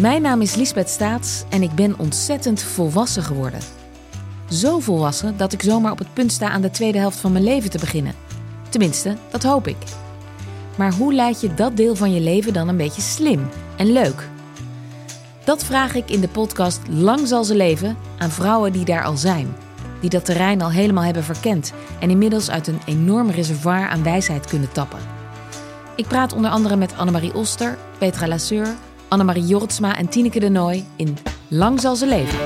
Mijn naam is Lisbeth Staats en ik ben ontzettend volwassen geworden. Zo volwassen dat ik zomaar op het punt sta aan de tweede helft van mijn leven te beginnen. Tenminste, dat hoop ik. Maar hoe leid je dat deel van je leven dan een beetje slim en leuk? Dat vraag ik in de podcast Lang zal ze leven aan vrouwen die daar al zijn. Die dat terrein al helemaal hebben verkend en inmiddels uit een enorm reservoir aan wijsheid kunnen tappen. Ik praat onder andere met Annemarie Oster, Petra Lasseur, Anne-Marie Jorritsma en Tineke de Nooi in Lang zal ze leven.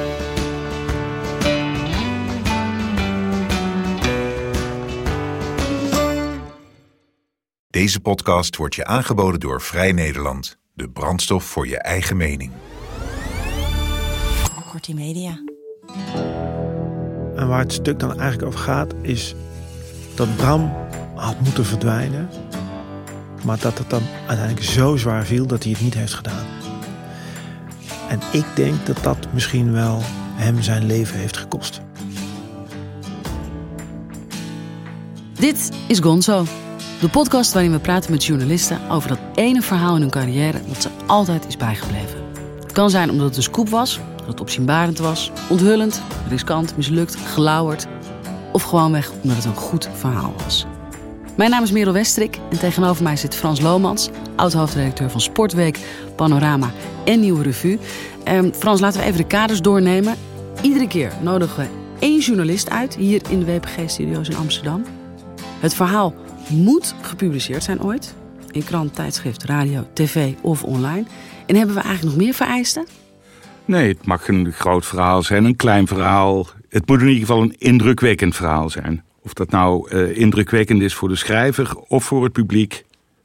Deze podcast wordt je aangeboden door Vrij Nederland. De brandstof voor je eigen mening. Kortie Media. En waar het stuk dan eigenlijk over gaat is dat Bram had moeten verdwijnen. Maar dat het dan uiteindelijk zo zwaar viel dat hij het niet heeft gedaan. En ik denk dat dat misschien wel hem zijn leven heeft gekost. Dit is Gonzo. De podcast waarin we praten met journalisten over dat ene verhaal in hun carrière dat ze altijd is bijgebleven. Het kan zijn omdat het een scoop was, dat het opzienbarend was, onthullend, riskant, mislukt, gelauwerd. Of gewoonweg omdat het een goed verhaal was. Mijn naam is Merel Westrik en tegenover mij zit Frans Lomans, oud-hoofdredacteur van Sportweek, Panorama en Nieuwe Revue. Frans, laten we even de kaders doornemen. Iedere keer nodigen we één journalist uit, hier in de WPG-studio's in Amsterdam. Het verhaal moet gepubliceerd zijn ooit, in krant, tijdschrift, radio, tv of online. En hebben we eigenlijk nog meer vereisten? Nee, het mag een groot verhaal zijn, een klein verhaal. Het moet in ieder geval een indrukwekkend verhaal zijn. Of dat nou indrukwekkend is voor de schrijver of voor het publiek,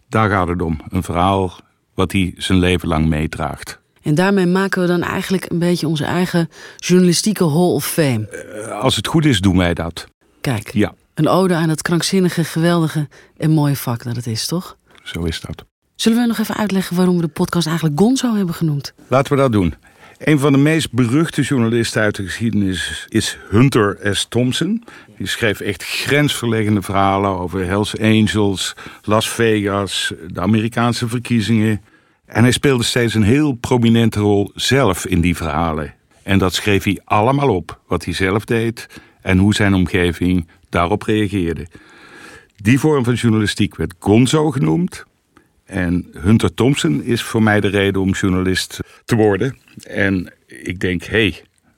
daar gaat het om. Een verhaal wat hij zijn leven lang meedraagt. En daarmee maken we dan eigenlijk een beetje onze eigen journalistieke Hall of Fame. Als het goed is, doen wij dat. Kijk, ja. Een ode aan het krankzinnige, geweldige en mooie vak dat het is, toch? Zo is dat. Zullen we nog even uitleggen waarom we de podcast eigenlijk Gonzo hebben genoemd? Laten we dat doen. Een van de meest beruchte journalisten uit de geschiedenis is Hunter S. Thompson. Die schreef echt grensverleggende verhalen over Hell's Angels, Las Vegas, de Amerikaanse verkiezingen. En hij speelde steeds een heel prominente rol zelf in die verhalen. En dat schreef hij allemaal op, wat hij zelf deed en hoe zijn omgeving daarop reageerde. Die vorm van journalistiek werd Gonzo genoemd. En Hunter Thompson is voor mij de reden om journalist te worden. En ik denk,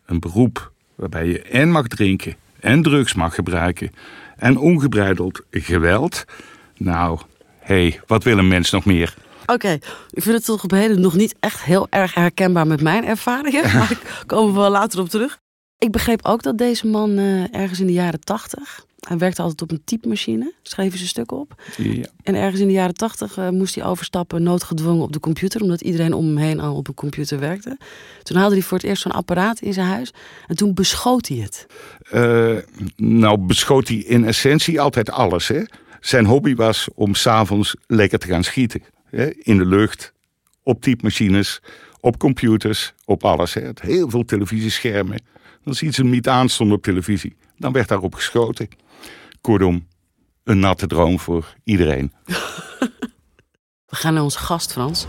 een beroep waarbij je én mag drinken en drugs mag gebruiken en ongebreideld geweld. Nou, wat wil een mens nog meer? Oké, ik vind het toch op heden nog niet echt heel erg herkenbaar met mijn ervaringen. Maar daar komen we wel later op terug. Ik begreep ook dat deze man ergens in de jaren 80... Hij werkte altijd op een typemachine, schreef hij zijn stukken op. Ja. En ergens in de jaren 80 moest hij overstappen, noodgedwongen op de computer, omdat iedereen om hem heen al op een computer werkte. Toen haalde hij voor het eerst zo'n apparaat in zijn huis en toen beschoot hij het. Beschoot hij in essentie altijd alles. Hè? Zijn hobby was om 's avonds lekker te gaan schieten. Hè? In de lucht, op typemachines, op computers, op alles. Hè? Heel veel televisieschermen. Als iets hem niet aanstond op televisie, dan werd daarop geschoten. Kortom, een natte droom voor iedereen. We gaan naar onze gast, Frans.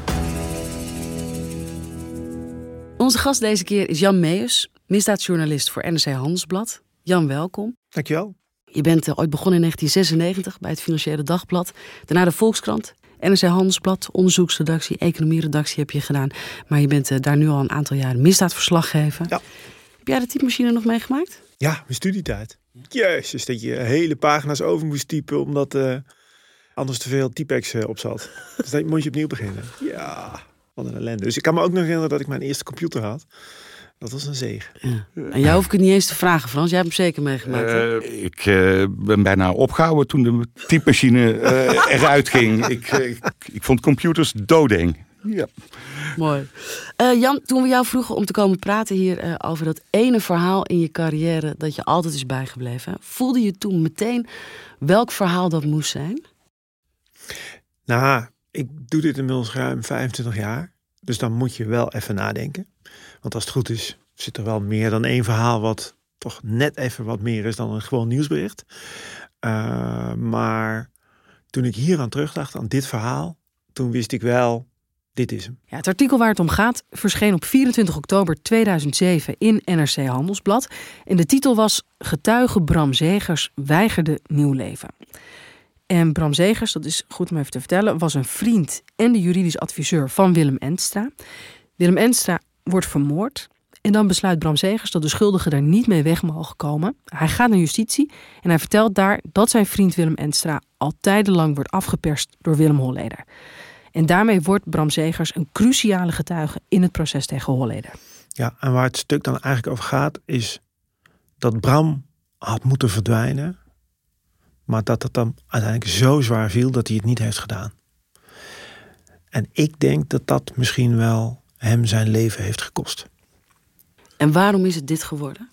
Onze gast deze keer is Jan Meeus, misdaadjournalist voor NRC Handelsblad. Jan, welkom. Dankjewel. Je bent ooit begonnen in 1996 bij het Financiële Dagblad. Daarna de Volkskrant, NRC Handelsblad, onderzoeksredactie, economieredactie heb je gedaan. Maar je bent daar nu al een aantal jaar misdaadverslaggever. Ja. Heb jij de typemachine nog meegemaakt? Ja, mijn studietijd. Jezus, dat je hele pagina's over moest typen, omdat anders te veel typex op zat. Dus dan moet je opnieuw beginnen. Ja, wat een ellende. Dus ik kan me ook nog herinneren dat ik mijn eerste computer had. Dat was een zegen. Ja. En jou hoef ik het niet eens te vragen, Frans. Jij hebt hem zeker meegemaakt. Ik ben bijna opgehouden toen de typemachine eruit ging. Ik vond computers doodeng. Ja. Mooi. Jan, toen we jou vroegen om te komen praten hier over dat ene verhaal in je carrière dat je altijd is bijgebleven, voelde je toen meteen welk verhaal dat moest zijn? Nou, ik doe dit inmiddels ruim 25 jaar. Dus dan moet je wel even nadenken. Want als het goed is, zit er wel meer dan één verhaal wat toch net even wat meer is dan een gewoon nieuwsbericht. Maar toen ik hier aan terugdacht, aan dit verhaal, toen wist ik wel, Dit is hem. Ja, het artikel waar het om gaat verscheen op 24 oktober 2007 in NRC Handelsblad. En de titel was Getuige Bram Zeegers weigerde nieuw leven. En Bram Zeegers, dat is goed om even te vertellen, was een vriend en de juridisch adviseur van Willem Endstra. Willem Endstra wordt vermoord. En dan besluit Bram Zeegers dat de schuldigen daar niet mee weg mogen komen. Hij gaat naar justitie en hij vertelt daar dat zijn vriend Willem Endstra al tijdenlang wordt afgeperst door Willem Holleeder. En daarmee wordt Bram Zeegers een cruciale getuige in het proces tegen Holleeder. Ja, en waar het stuk dan eigenlijk over gaat is dat Bram had moeten verdwijnen, maar dat het dan uiteindelijk zo zwaar viel dat hij het niet heeft gedaan. En ik denk dat dat misschien wel hem zijn leven heeft gekost. En waarom is het dit geworden?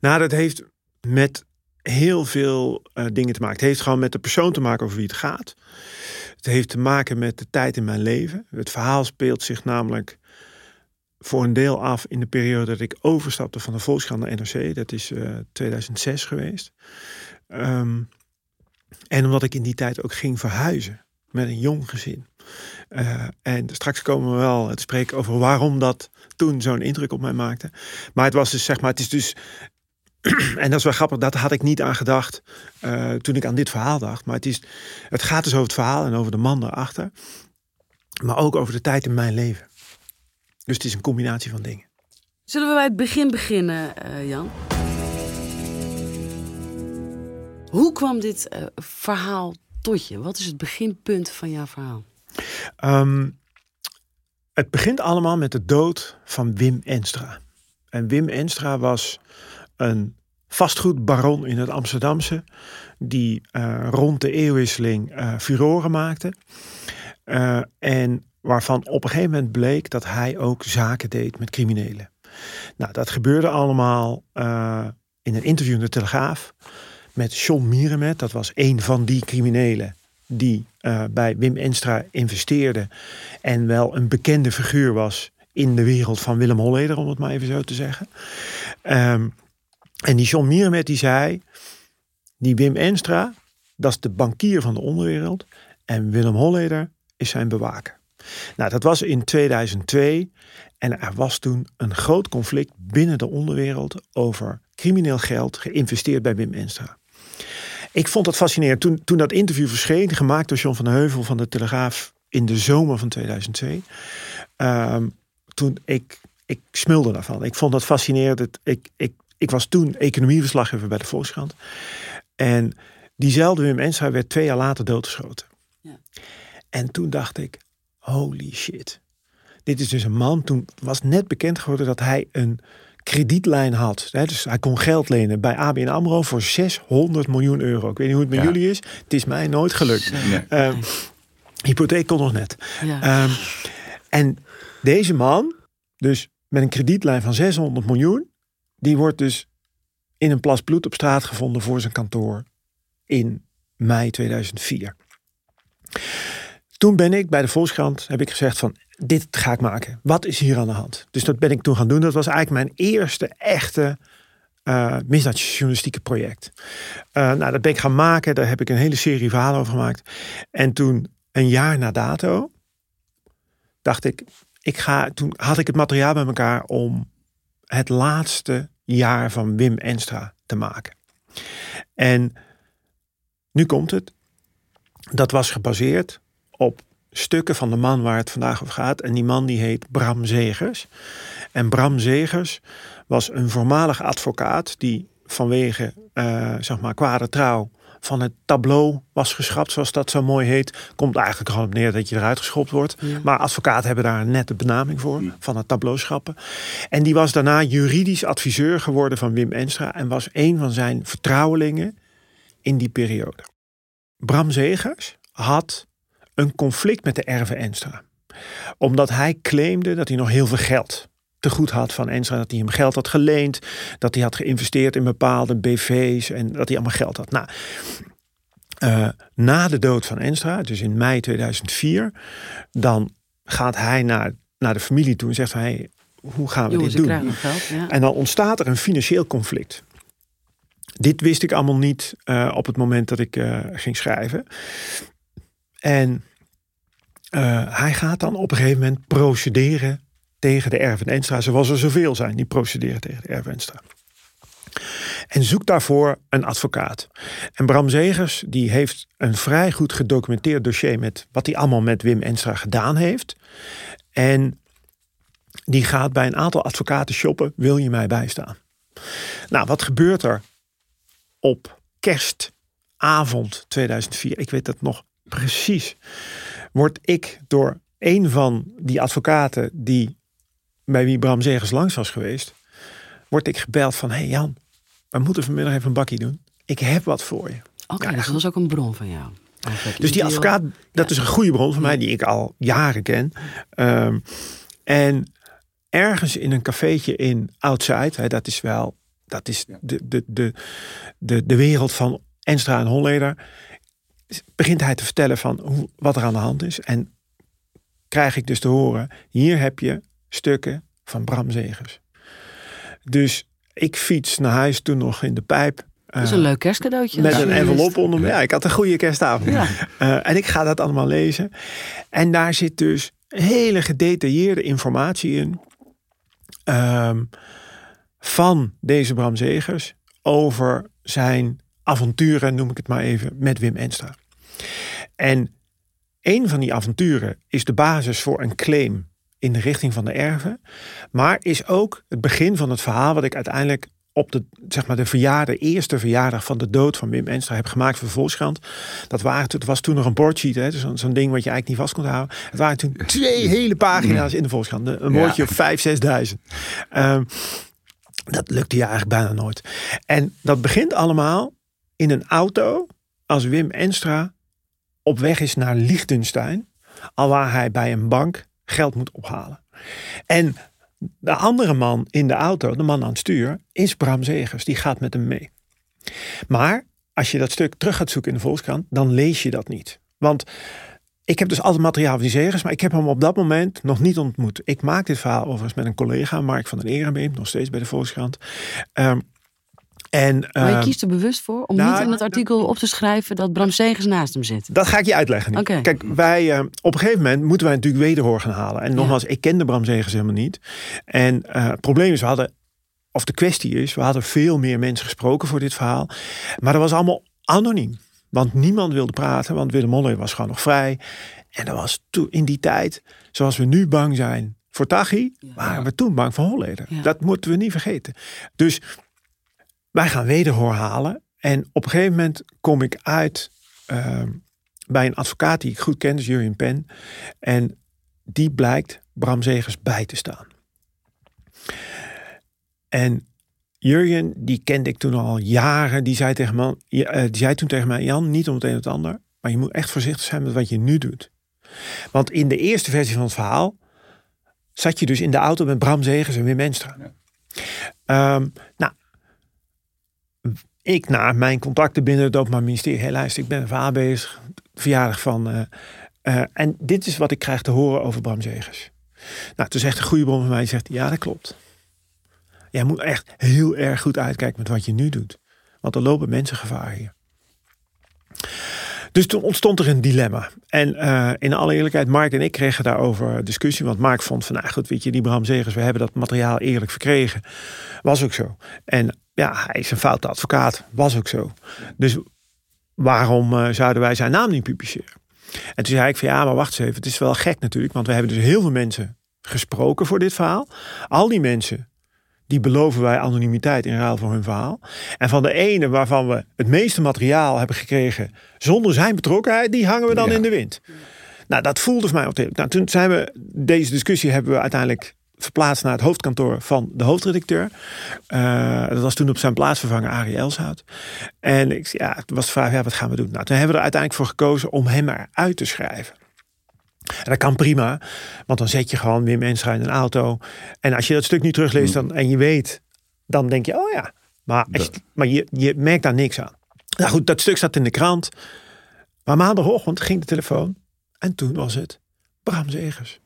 Nou, dat heeft met heel veel dingen te maken. Het heeft gewoon met de persoon te maken over wie het gaat. Het heeft te maken met de tijd in mijn leven. Het verhaal speelt zich namelijk voor een deel af in de periode dat ik overstapte van de Volkskrant naar NRC. Dat is 2006 geweest. En omdat ik in die tijd ook ging verhuizen met een jong gezin. En straks komen we wel te spreken over waarom dat toen zo'n indruk op mij maakte. Maar het was dus, zeg maar, het is dus... en dat is wel grappig, dat had ik niet aan gedacht toen ik aan dit verhaal dacht. Maar het gaat dus over het verhaal en over de man daarachter. Maar ook over de tijd in mijn leven. Dus het is een combinatie van dingen. Zullen we bij het begin beginnen, Jan? Hoe kwam dit verhaal tot je? Wat is het beginpunt van jouw verhaal? Het begint allemaal met de dood van Wim Endstra. En Wim Endstra was een vastgoedbaron in het Amsterdamse die rond de eeuwwisseling furoren maakte. En waarvan op een gegeven moment bleek dat hij ook zaken deed met criminelen. Nou, dat gebeurde allemaal in een interview in de Telegraaf met John Mieremet. Dat was een van die criminelen die bij Wim Endstra investeerde en wel een bekende figuur was in de wereld van Willem Holleeder, om het maar even zo te zeggen. En die John Mieremet die zei, die Wim Endstra, dat is de bankier van de onderwereld en Willem Holleeder is zijn bewaker. Nou, dat was in 2002 en er was toen een groot conflict binnen de onderwereld over crimineel geld geïnvesteerd bij Wim Endstra. Ik vond dat fascinerend. Toen dat interview verscheen, gemaakt door John van Heuvel van de Telegraaf in de zomer van 2002. Toen ik smulde daarvan. Ik vond dat fascinerend. Ik was toen economieverslaggever bij de Volkskrant. En diezelfde Wim Endstra werd 2 jaar later doodgeschoten. Ja. En toen dacht ik, holy shit. Dit is dus een man. Toen was net bekend geworden dat hij een kredietlijn had. Hè, dus hij kon geld lenen bij ABN AMRO voor 600 miljoen euro. Ik weet niet hoe het met jullie is. Het is mij nooit gelukt. Nee. Hypotheek kon nog net. Ja. En deze man, dus met een kredietlijn van 600 miljoen... die wordt dus in een plas bloed op straat gevonden voor zijn kantoor in mei 2004. Toen ben ik bij de Volkskrant, heb ik gezegd van, dit ga ik maken. Wat is hier aan de hand? Dus dat ben ik toen gaan doen. Dat was eigenlijk mijn eerste echte misdaadjournalistieke project. Nou, dat ben ik gaan maken. Daar heb ik een hele serie verhalen over gemaakt. En toen, een jaar na dato, dacht ik, toen had ik het materiaal bij elkaar om het laatste jaar van Wim Endstra te maken. En nu komt het. Dat was gebaseerd op stukken van de man waar het vandaag over gaat. En die man die heet Bram Zeegers. En Bram Zeegers was een voormalig advocaat die vanwege kwade trouw van het tableau was geschrapt, zoals dat zo mooi heet. Komt eigenlijk gewoon op neer dat je eruit geschopt wordt. Ja. Maar advocaten hebben daar een nette benaming voor, van het tableau schrappen. En die was daarna juridisch adviseur geworden van Wim Endstra en was een van zijn vertrouwelingen in die periode. Bram Zeegers had een conflict met de erven Endstra. Omdat hij claimde dat hij nog heel veel geld te goed had van Endstra, dat hij hem geld had geleend, dat hij had geïnvesteerd in bepaalde BV's en dat hij allemaal geld had. Nou, na de dood van Endstra, dus in mei 2004, dan gaat hij naar de familie toe en zegt van, hey, hoe gaan we dit doen? Geld, ja. En dan ontstaat er een financieel conflict. Dit wist ik allemaal niet op het moment dat ik ging schrijven. En Hij gaat dan op een gegeven moment procederen tegen de erven Endstra. Zoals er zoveel zijn die procederen tegen de erven Endstra. En zoekt daarvoor een advocaat. En Bram Zeegers die heeft een vrij goed gedocumenteerd dossier met wat hij allemaal met Wim Endstra gedaan heeft. En die gaat bij een aantal advocaten shoppen. Wil je mij bijstaan? Nou, wat gebeurt er op kerstavond 2004? Ik weet dat nog precies. Word ik door een van die advocaten bij wie Bram Zeegers langs was geweest, word ik gebeld van, hey Jan, we moeten vanmiddag even een bakkie doen. Ik heb wat voor je. Oké, dat was ook een bron van jou. Dus die advocaat, dat is een goede bron van mij, die ik al jaren ken. En ergens in een cafeetje in Outside, dat is wel, dat is de wereld van Endstra en Holleeder, begint hij te vertellen van wat er aan de hand is. En krijg ik dus te horen, hier heb je stukken van Bram Zeegers. Dus ik fiets naar huis, toen nog in de pijp. Dat is een leuk kerstcadeautje. Met een envelop onder me. Ja, ik had een goede kerstavond. Ja. En ik ga dat allemaal lezen. En daar zit dus hele gedetailleerde informatie in. Van deze Bram Zeegers. Over zijn avonturen, noem ik het maar even, met Wim Endstra. En een van die avonturen is de basis voor een claim in de richting van de erven. Maar is ook het begin van het verhaal wat ik uiteindelijk op de eerste verjaardag van de dood van Wim Endstra heb gemaakt voor de Volkskrant. Het was toen nog een boardsheet, dus zo'n ding wat je eigenlijk niet vast kon houden. Het waren toen 2 hele pagina's in de Volkskrant. Een woordje of 5.000, 6.000. Dat lukte je eigenlijk bijna nooit. En dat begint allemaal in een auto als Wim Endstra op weg is naar Liechtenstein, alwaar hij bij een bank geld moet ophalen. En de andere man in de auto, de man aan het stuur, is Bram Zeegers. Die gaat met hem mee. Maar als je dat stuk terug gaat zoeken in de Volkskrant, dan lees je dat niet. Want ik heb dus al het materiaal van die Zeegers, maar ik heb hem op dat moment nog niet ontmoet. Ik maak dit verhaal overigens met een collega, Mark van den Erenbeem, nog steeds bij de Volkskrant. Maar je kiest er bewust voor om niet in het artikel op te schrijven dat Bram Zeegers naast hem zit. Dat ga ik je uitleggen. Okay. Kijk, wij op een gegeven moment moeten wij natuurlijk wederhoor gaan halen. En nogmaals, ik kende Bram Zeegers helemaal niet. En het probleem is, we hadden veel meer mensen gesproken voor dit verhaal. Maar dat was allemaal anoniem. Want niemand wilde praten, want Willem Holleeder was gewoon nog vrij. En dat was toen in die tijd, zoals we nu bang zijn voor Taghi, waren we toen bang voor Holleeder. Ja. Dat moeten we niet vergeten. Dus wij gaan wederhoor halen. En op een gegeven moment kom ik uit bij een advocaat die ik goed ken, dus Jurjen Pen. En die blijkt Bram Zeegers bij te staan. En Jurjen, die kende ik toen al jaren, die zei toen tegen mij, Jan, niet om het een of het ander, maar je moet echt voorzichtig zijn met wat je nu doet. Want in de eerste versie van het verhaal zat je dus in de auto met Bram Zeegers en Wim Endstra. Ja. Ik naar mijn contacten binnen het Openbaar Ministerie. Hey, luister, ik ben een verhaal bezig. Verjaardag van... en dit is wat ik krijg te horen over Bram Zeegers. Nou, toen zegt een goede bron van mij, die zegt, ja, dat klopt. Jij moet echt heel erg goed uitkijken met wat je nu doet. Want er lopen mensen gevaar hier. Dus toen ontstond er een dilemma. En in alle eerlijkheid, Mark en ik kregen daarover discussie. Want Mark vond van, die Bram Zeegers, we hebben dat materiaal eerlijk verkregen. Was ook zo. En hij is een foute advocaat. Was ook zo. Dus waarom zouden wij zijn naam niet publiceren? En toen zei ik van, maar wacht eens even. Het is wel gek natuurlijk, want we hebben dus heel veel mensen gesproken voor dit verhaal. Al die mensen, die beloven wij anonimiteit in ruil voor hun verhaal. En van de ene waarvan we het meeste materiaal hebben gekregen zonder zijn betrokkenheid, die hangen we dan in de wind. Nou, dat voelde voor mij op de... Nou, toen zijn we... Deze discussie hebben we uiteindelijk verplaatst naar het hoofdkantoor van de hoofdredacteur. Dat was toen op zijn plaatsvervanger Arie Elshout. En ik zei, het was de vraag, wat gaan we doen? Nou, toen hebben we er uiteindelijk voor gekozen om hem eruit te schrijven. En dat kan prima, want dan zet je gewoon Wim Endstra in een auto. En als je dat stuk niet terugleest en je weet, dan denk je, maar je merkt daar niks aan. Nou goed, dat stuk zat in de krant. Maar maandagochtend ging de telefoon en toen was het Bram Zeegers.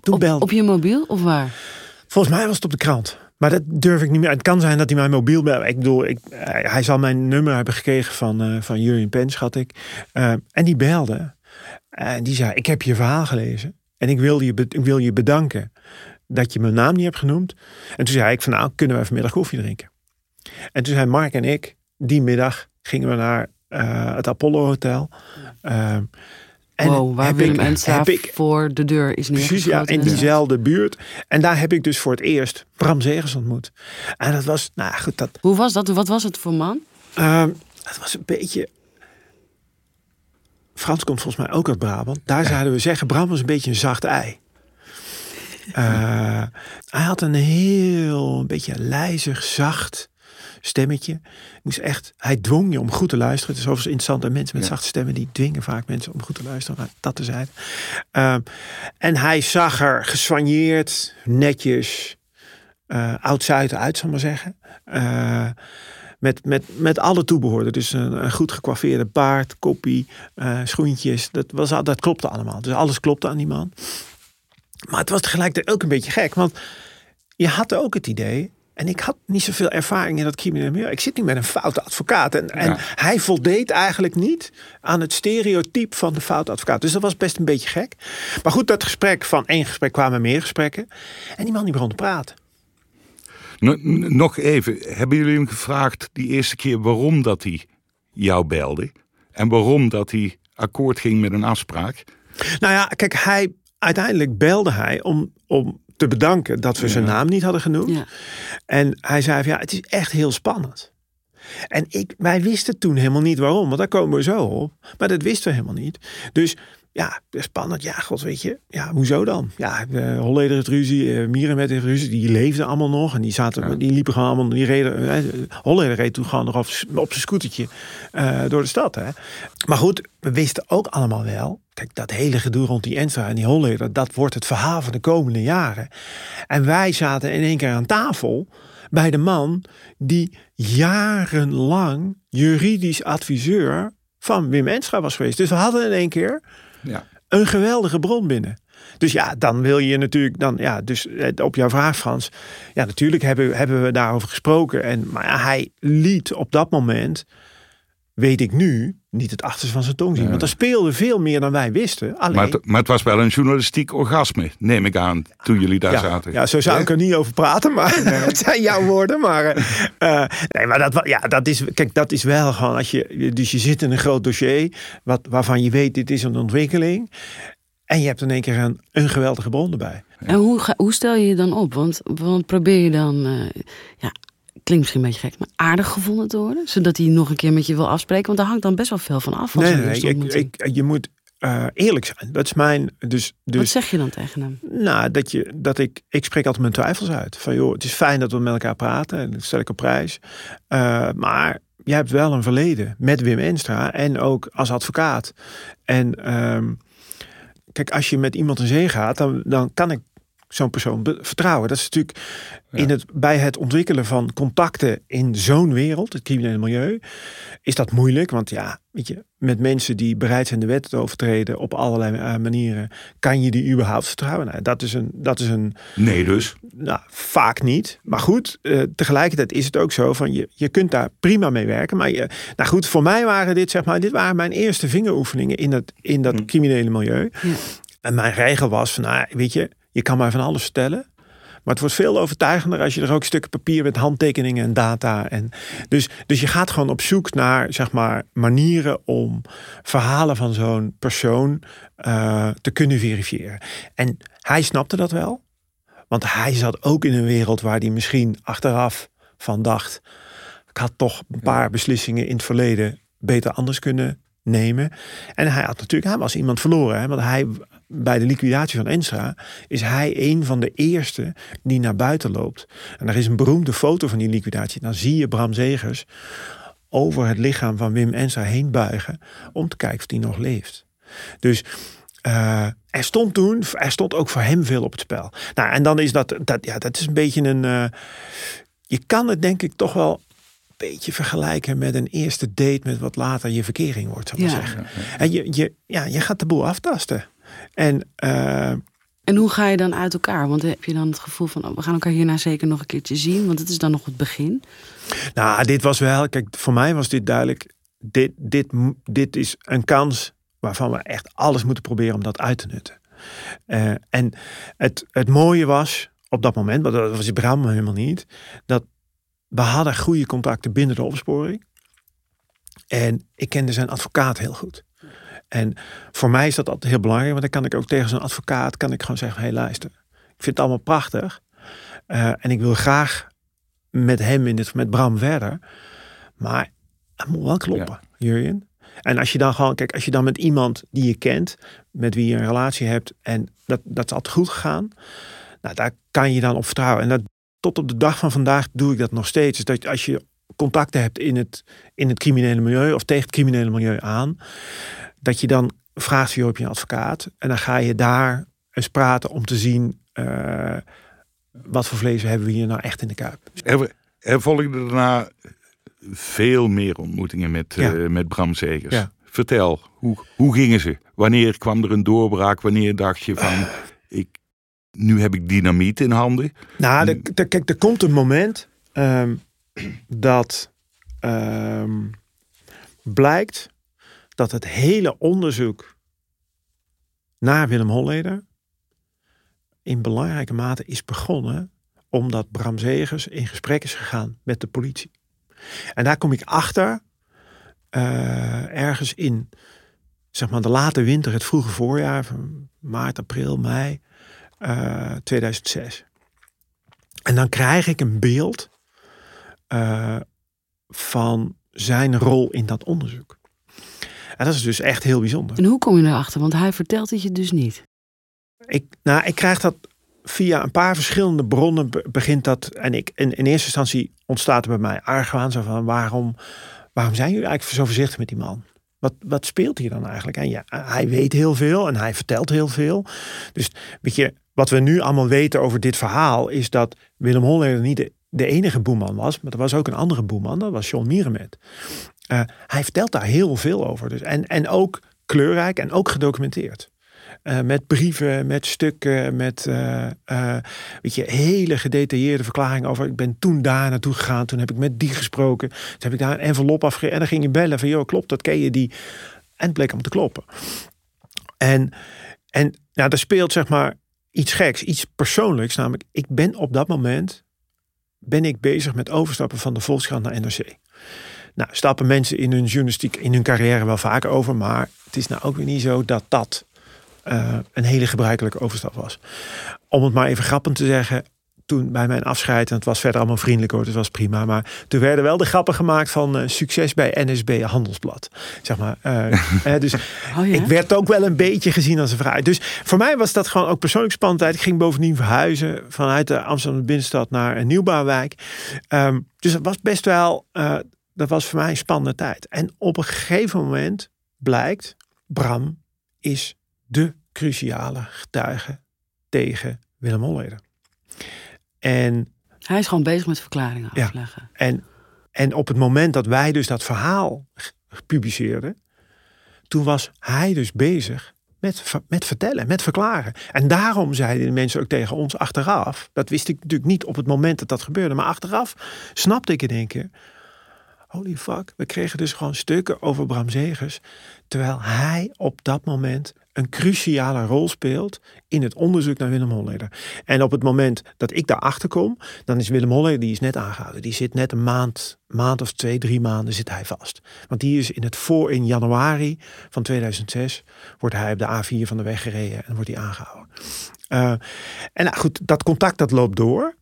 Toen belde. Op je mobiel of waar? Volgens mij was het op de krant. Maar dat durf ik niet meer. Het kan zijn dat hij mijn mobiel belde. Ik bedoel, hij zal mijn nummer hebben gekregen van Jurjen Pen, schat ik. En die belde. En die zei, ik heb je verhaal gelezen. En ik wil je bedanken dat je mijn naam niet hebt genoemd. En toen zei ik, van, nou, kunnen we vanmiddag koffie drinken? En toen zijn Mark en ik, die middag gingen we naar het Apollo Hotel. Waar Willem Endstra voor de deur is neergeschoten. Precies, ja, in diezelfde buurt. En daar heb ik dus voor het eerst Bram Zeegers ontmoet. En dat was, nou goed. Dat, hoe was dat? Wat was het voor man? Het was een beetje... Frans komt volgens mij ook uit Brabant. Daar zouden we zeggen, Bram was een beetje een zacht ei. Hij had een heel een beetje lijzig, zacht stemmetje. Hij dwong je om goed te luisteren. Het is overigens interessant dat mensen met zachte stemmen... die dwingen vaak mensen om goed te luisteren. Maar dat terzijde. En hij zag er gesoigneerd, netjes... oud-Zuid uit, zal ik maar zeggen... Met alle toebehoorden. Dus een goed gecoiffeerde baard, koppie, schoentjes. Dat klopte allemaal. Dus alles klopte aan die man. Maar het was tegelijkertijd ook een beetje gek. Want je had ook het idee... En ik had niet zoveel ervaring in dat crimineel milieu. Ik zit nu met een foute advocaat. En hij voldeed eigenlijk niet aan het stereotype van de foute advocaat. Dus dat was best een beetje gek. Maar goed, dat gesprek van één gesprek kwamen meer gesprekken. En die man die begon te praten. Nog even, hebben jullie hem gevraagd die eerste keer waarom dat hij jou belde? En waarom dat hij akkoord ging met een afspraak? Nou ja, kijk, uiteindelijk belde hij om te bedanken dat we zijn naam niet hadden genoemd. Ja. En hij zei van, ja, het is echt heel spannend. En wij wisten toen helemaal niet waarom, want daar komen we zo op. Maar dat wisten we helemaal niet. Dus... Ja, spannend. Ja, god, weet je. Ja, hoezo dan? Ja, Holleeder heeft ruzie, Mieremet heeft ruzie. Die leefden allemaal nog. En die liepen gewoon allemaal... Holleeder reed toen gewoon nog op zijn scootertje door de stad. Hè. Maar goed, we wisten ook allemaal wel... Kijk, dat hele gedoe rond die Endstra en die Holleeder... dat wordt het verhaal van de komende jaren. En wij zaten in één keer aan tafel... bij de man die jarenlang juridisch adviseur... van Wim Endstra was geweest. Dus we hadden in één keer... Ja. Een geweldige bron binnen. Dus ja, dan wil je natuurlijk... Dus op jouw vraag, Frans... Ja, natuurlijk hebben we daarover gesproken. Maar hij liet op dat moment... weet ik nu... niet het achterste van zijn tong zien. Ja. Want er speelde veel meer dan wij wisten. Alleen... Maar het was wel een journalistiek orgasme, neem ik aan, toen jullie daar zaten. Ja, zo zou ik er niet over praten, maar dat zijn jouw woorden. Maar, dat is wel gewoon... Dus je zit in een groot dossier, waarvan je weet, dit is een ontwikkeling. En je hebt in één keer een geweldige bron erbij. Ja. En hoe stel je je dan op? Want probeer je dan... Klinkt misschien een beetje gek, maar aardig gevonden te worden. Zodat hij nog een keer met je wil afspreken. Want daar hangt dan best wel veel van af. Je moet eerlijk zijn. Dat is mijn... Dus, wat zeg je dan tegen hem? Nou, ik spreek altijd mijn twijfels uit. Van joh, het is fijn dat we met elkaar praten. En dat stel ik op prijs. Maar jij hebt wel een verleden met Wim Endstra. En ook als advocaat. En kijk, als je met iemand in zee gaat, dan kan ik zo'n persoon vertrouwen. Dat is natuurlijk bij het ontwikkelen van contacten in zo'n wereld, het criminele milieu, is dat moeilijk. Want ja, weet je, met mensen die bereid zijn de wet te overtreden op allerlei manieren, kan je die überhaupt vertrouwen? Nou, dat is een... Nee dus. Nou, vaak niet. Maar goed, tegelijkertijd is het ook zo van je kunt daar prima mee werken. Maar voor mij waren dit waren mijn eerste vingeroefeningen in dat criminele milieu. Ja. En mijn regel was van, weet je, je kan mij van alles vertellen. Maar het wordt veel overtuigender als je er ook stukken papier met handtekeningen en data. Dus je gaat gewoon op zoek naar, zeg maar, manieren om verhalen van zo'n persoon te kunnen verifiëren. En hij snapte dat wel. Want hij zat ook in een wereld waar hij misschien achteraf van dacht, ik had toch een paar beslissingen in het verleden beter anders kunnen nemen. En hij was iemand verloren. Hè, want bij de liquidatie van Endstra is hij een van de eerste die naar buiten loopt. En er is een beroemde foto van die liquidatie. Dan zie je Bram Zeegers over het lichaam van Wim Endstra heen buigen om te kijken of hij nog leeft. Dus er stond ook voor hem veel op het spel. Nou, en dan is dat is een beetje een... je kan het denk ik toch wel beetje vergelijken met een eerste date met wat later je verkering wordt, zal ik zeggen. En je gaat de boel aftasten. En hoe ga je dan uit elkaar? Want heb je dan het gevoel van, we gaan elkaar hierna zeker nog een keertje zien? Want het is dan nog het begin. Nou, dit was wel... Kijk, voor mij was dit duidelijk. Dit is een kans waarvan we echt alles moeten proberen om dat uit te nutten. En het mooie was op dat moment, want dat was Bram helemaal niet, dat we hadden goede contacten binnen de opsporing. En ik kende zijn advocaat heel goed. En voor mij is dat altijd heel belangrijk, want dan kan ik ook tegen zo'n advocaat kan ik gewoon zeggen, hey, luister, ik vind het allemaal prachtig. En ik wil graag met hem, met Bram verder. Maar het moet wel kloppen, ja. Jurjen. En als je dan gewoon, kijk, als je dan met iemand die je kent, met wie je een relatie hebt, en dat is altijd goed gegaan, nou, daar kan je dan op vertrouwen. En dat, tot op de dag van vandaag doe ik dat nog steeds. Dus dat als je contacten hebt in het criminele milieu, of tegen het criminele milieu aan, dat je dan vraagt voor je op je advocaat, en dan ga je daar eens praten om te zien, wat voor vlees hebben we hier nou echt in de kuip. Er volgde daarna veel meer ontmoetingen met Bram Zeegers. Ja. Vertel, hoe gingen ze? Wanneer kwam er een doorbraak? Wanneer dacht je van, nu heb ik dynamiet in handen? Nou, kijk, er komt een moment dat blijkt dat het hele onderzoek naar Willem Holleeder in belangrijke mate is begonnen omdat Bram Zeegers in gesprek is gegaan met de politie. En daar kom ik achter, ergens in, zeg maar, de late winter, het vroege voorjaar, van maart, april, mei 2006. En dan krijg ik een beeld van zijn rol in dat onderzoek. En dat is dus echt heel bijzonder. En hoe kom je daarachter? Want hij vertelt het je dus niet. Ik krijg dat via een paar verschillende bronnen begint dat. En in eerste instantie ontstaat er bij mij argwaan. Zo van, waarom zijn jullie eigenlijk zo voorzichtig met die man? Wat speelt hier dan eigenlijk? En ja, hij weet heel veel en hij vertelt heel veel. Dus weet je, wat we nu allemaal weten over dit verhaal is dat Willem Holleeder niet de enige boeman was. Maar er was ook een andere boeman, dat was John Mieremet. Hij vertelt daar heel veel over. Dus. En ook kleurrijk en ook gedocumenteerd. Met brieven, met stukken, met weet je, hele gedetailleerde verklaringen over, ik ben toen daar naartoe gegaan, toen heb ik met die gesproken, toen heb ik daar een envelop afgegeven en dan ging je bellen van, joh, klopt dat, ken je die? En het bleek om te kloppen. En nou, er speelt, zeg maar, iets geks, iets persoonlijks, namelijk ik ben op dat moment bezig met overstappen van de Volkskrant naar NRC. Nou, stappen mensen in hun journalistiek, in hun carrière wel vaker over, maar het is nou ook weer niet zo dat een hele gebruikelijke overstap was. Om het maar even grappig te zeggen, toen bij mijn afscheid, en het was verder allemaal vriendelijk hoor, dus het was prima, maar toen werden wel de grappen gemaakt van succes bij NSB Handelsblad. Zeg maar. Dus oh ja? Ik werd ook wel een beetje gezien als een vrouw. Dus voor mij was dat gewoon ook persoonlijk spannend tijd. Ik ging bovendien verhuizen vanuit de Amsterdam binnenstad naar een nieuwbouwwijk. Dus dat was best wel, dat was voor mij een spannende tijd. En op een gegeven moment blijkt, Bram is de cruciale getuige tegen Willem Holleeder. En hij is gewoon bezig met verklaringen afleggen. Ja, en op het moment dat wij dus dat verhaal publiceerden, toen was hij dus bezig met vertellen, met verklaren. En daarom zeiden de mensen ook tegen ons achteraf, dat wist ik natuurlijk niet op het moment dat dat gebeurde, maar achteraf snapte ik in één keer, holy fuck, we kregen dus gewoon stukken over Bram Zeegers, terwijl hij op dat moment een cruciale rol speelt in het onderzoek naar Willem Holleeder. En op het moment dat ik daarachter kom, dan is Willem Holleeder, die is net aangehouden. Die zit net een maand of 2-3 maanden zit hij vast. Want die is in januari van 2006... wordt hij op de A4 van de weg gereden en wordt hij aangehouden. En nou goed, dat contact dat loopt door.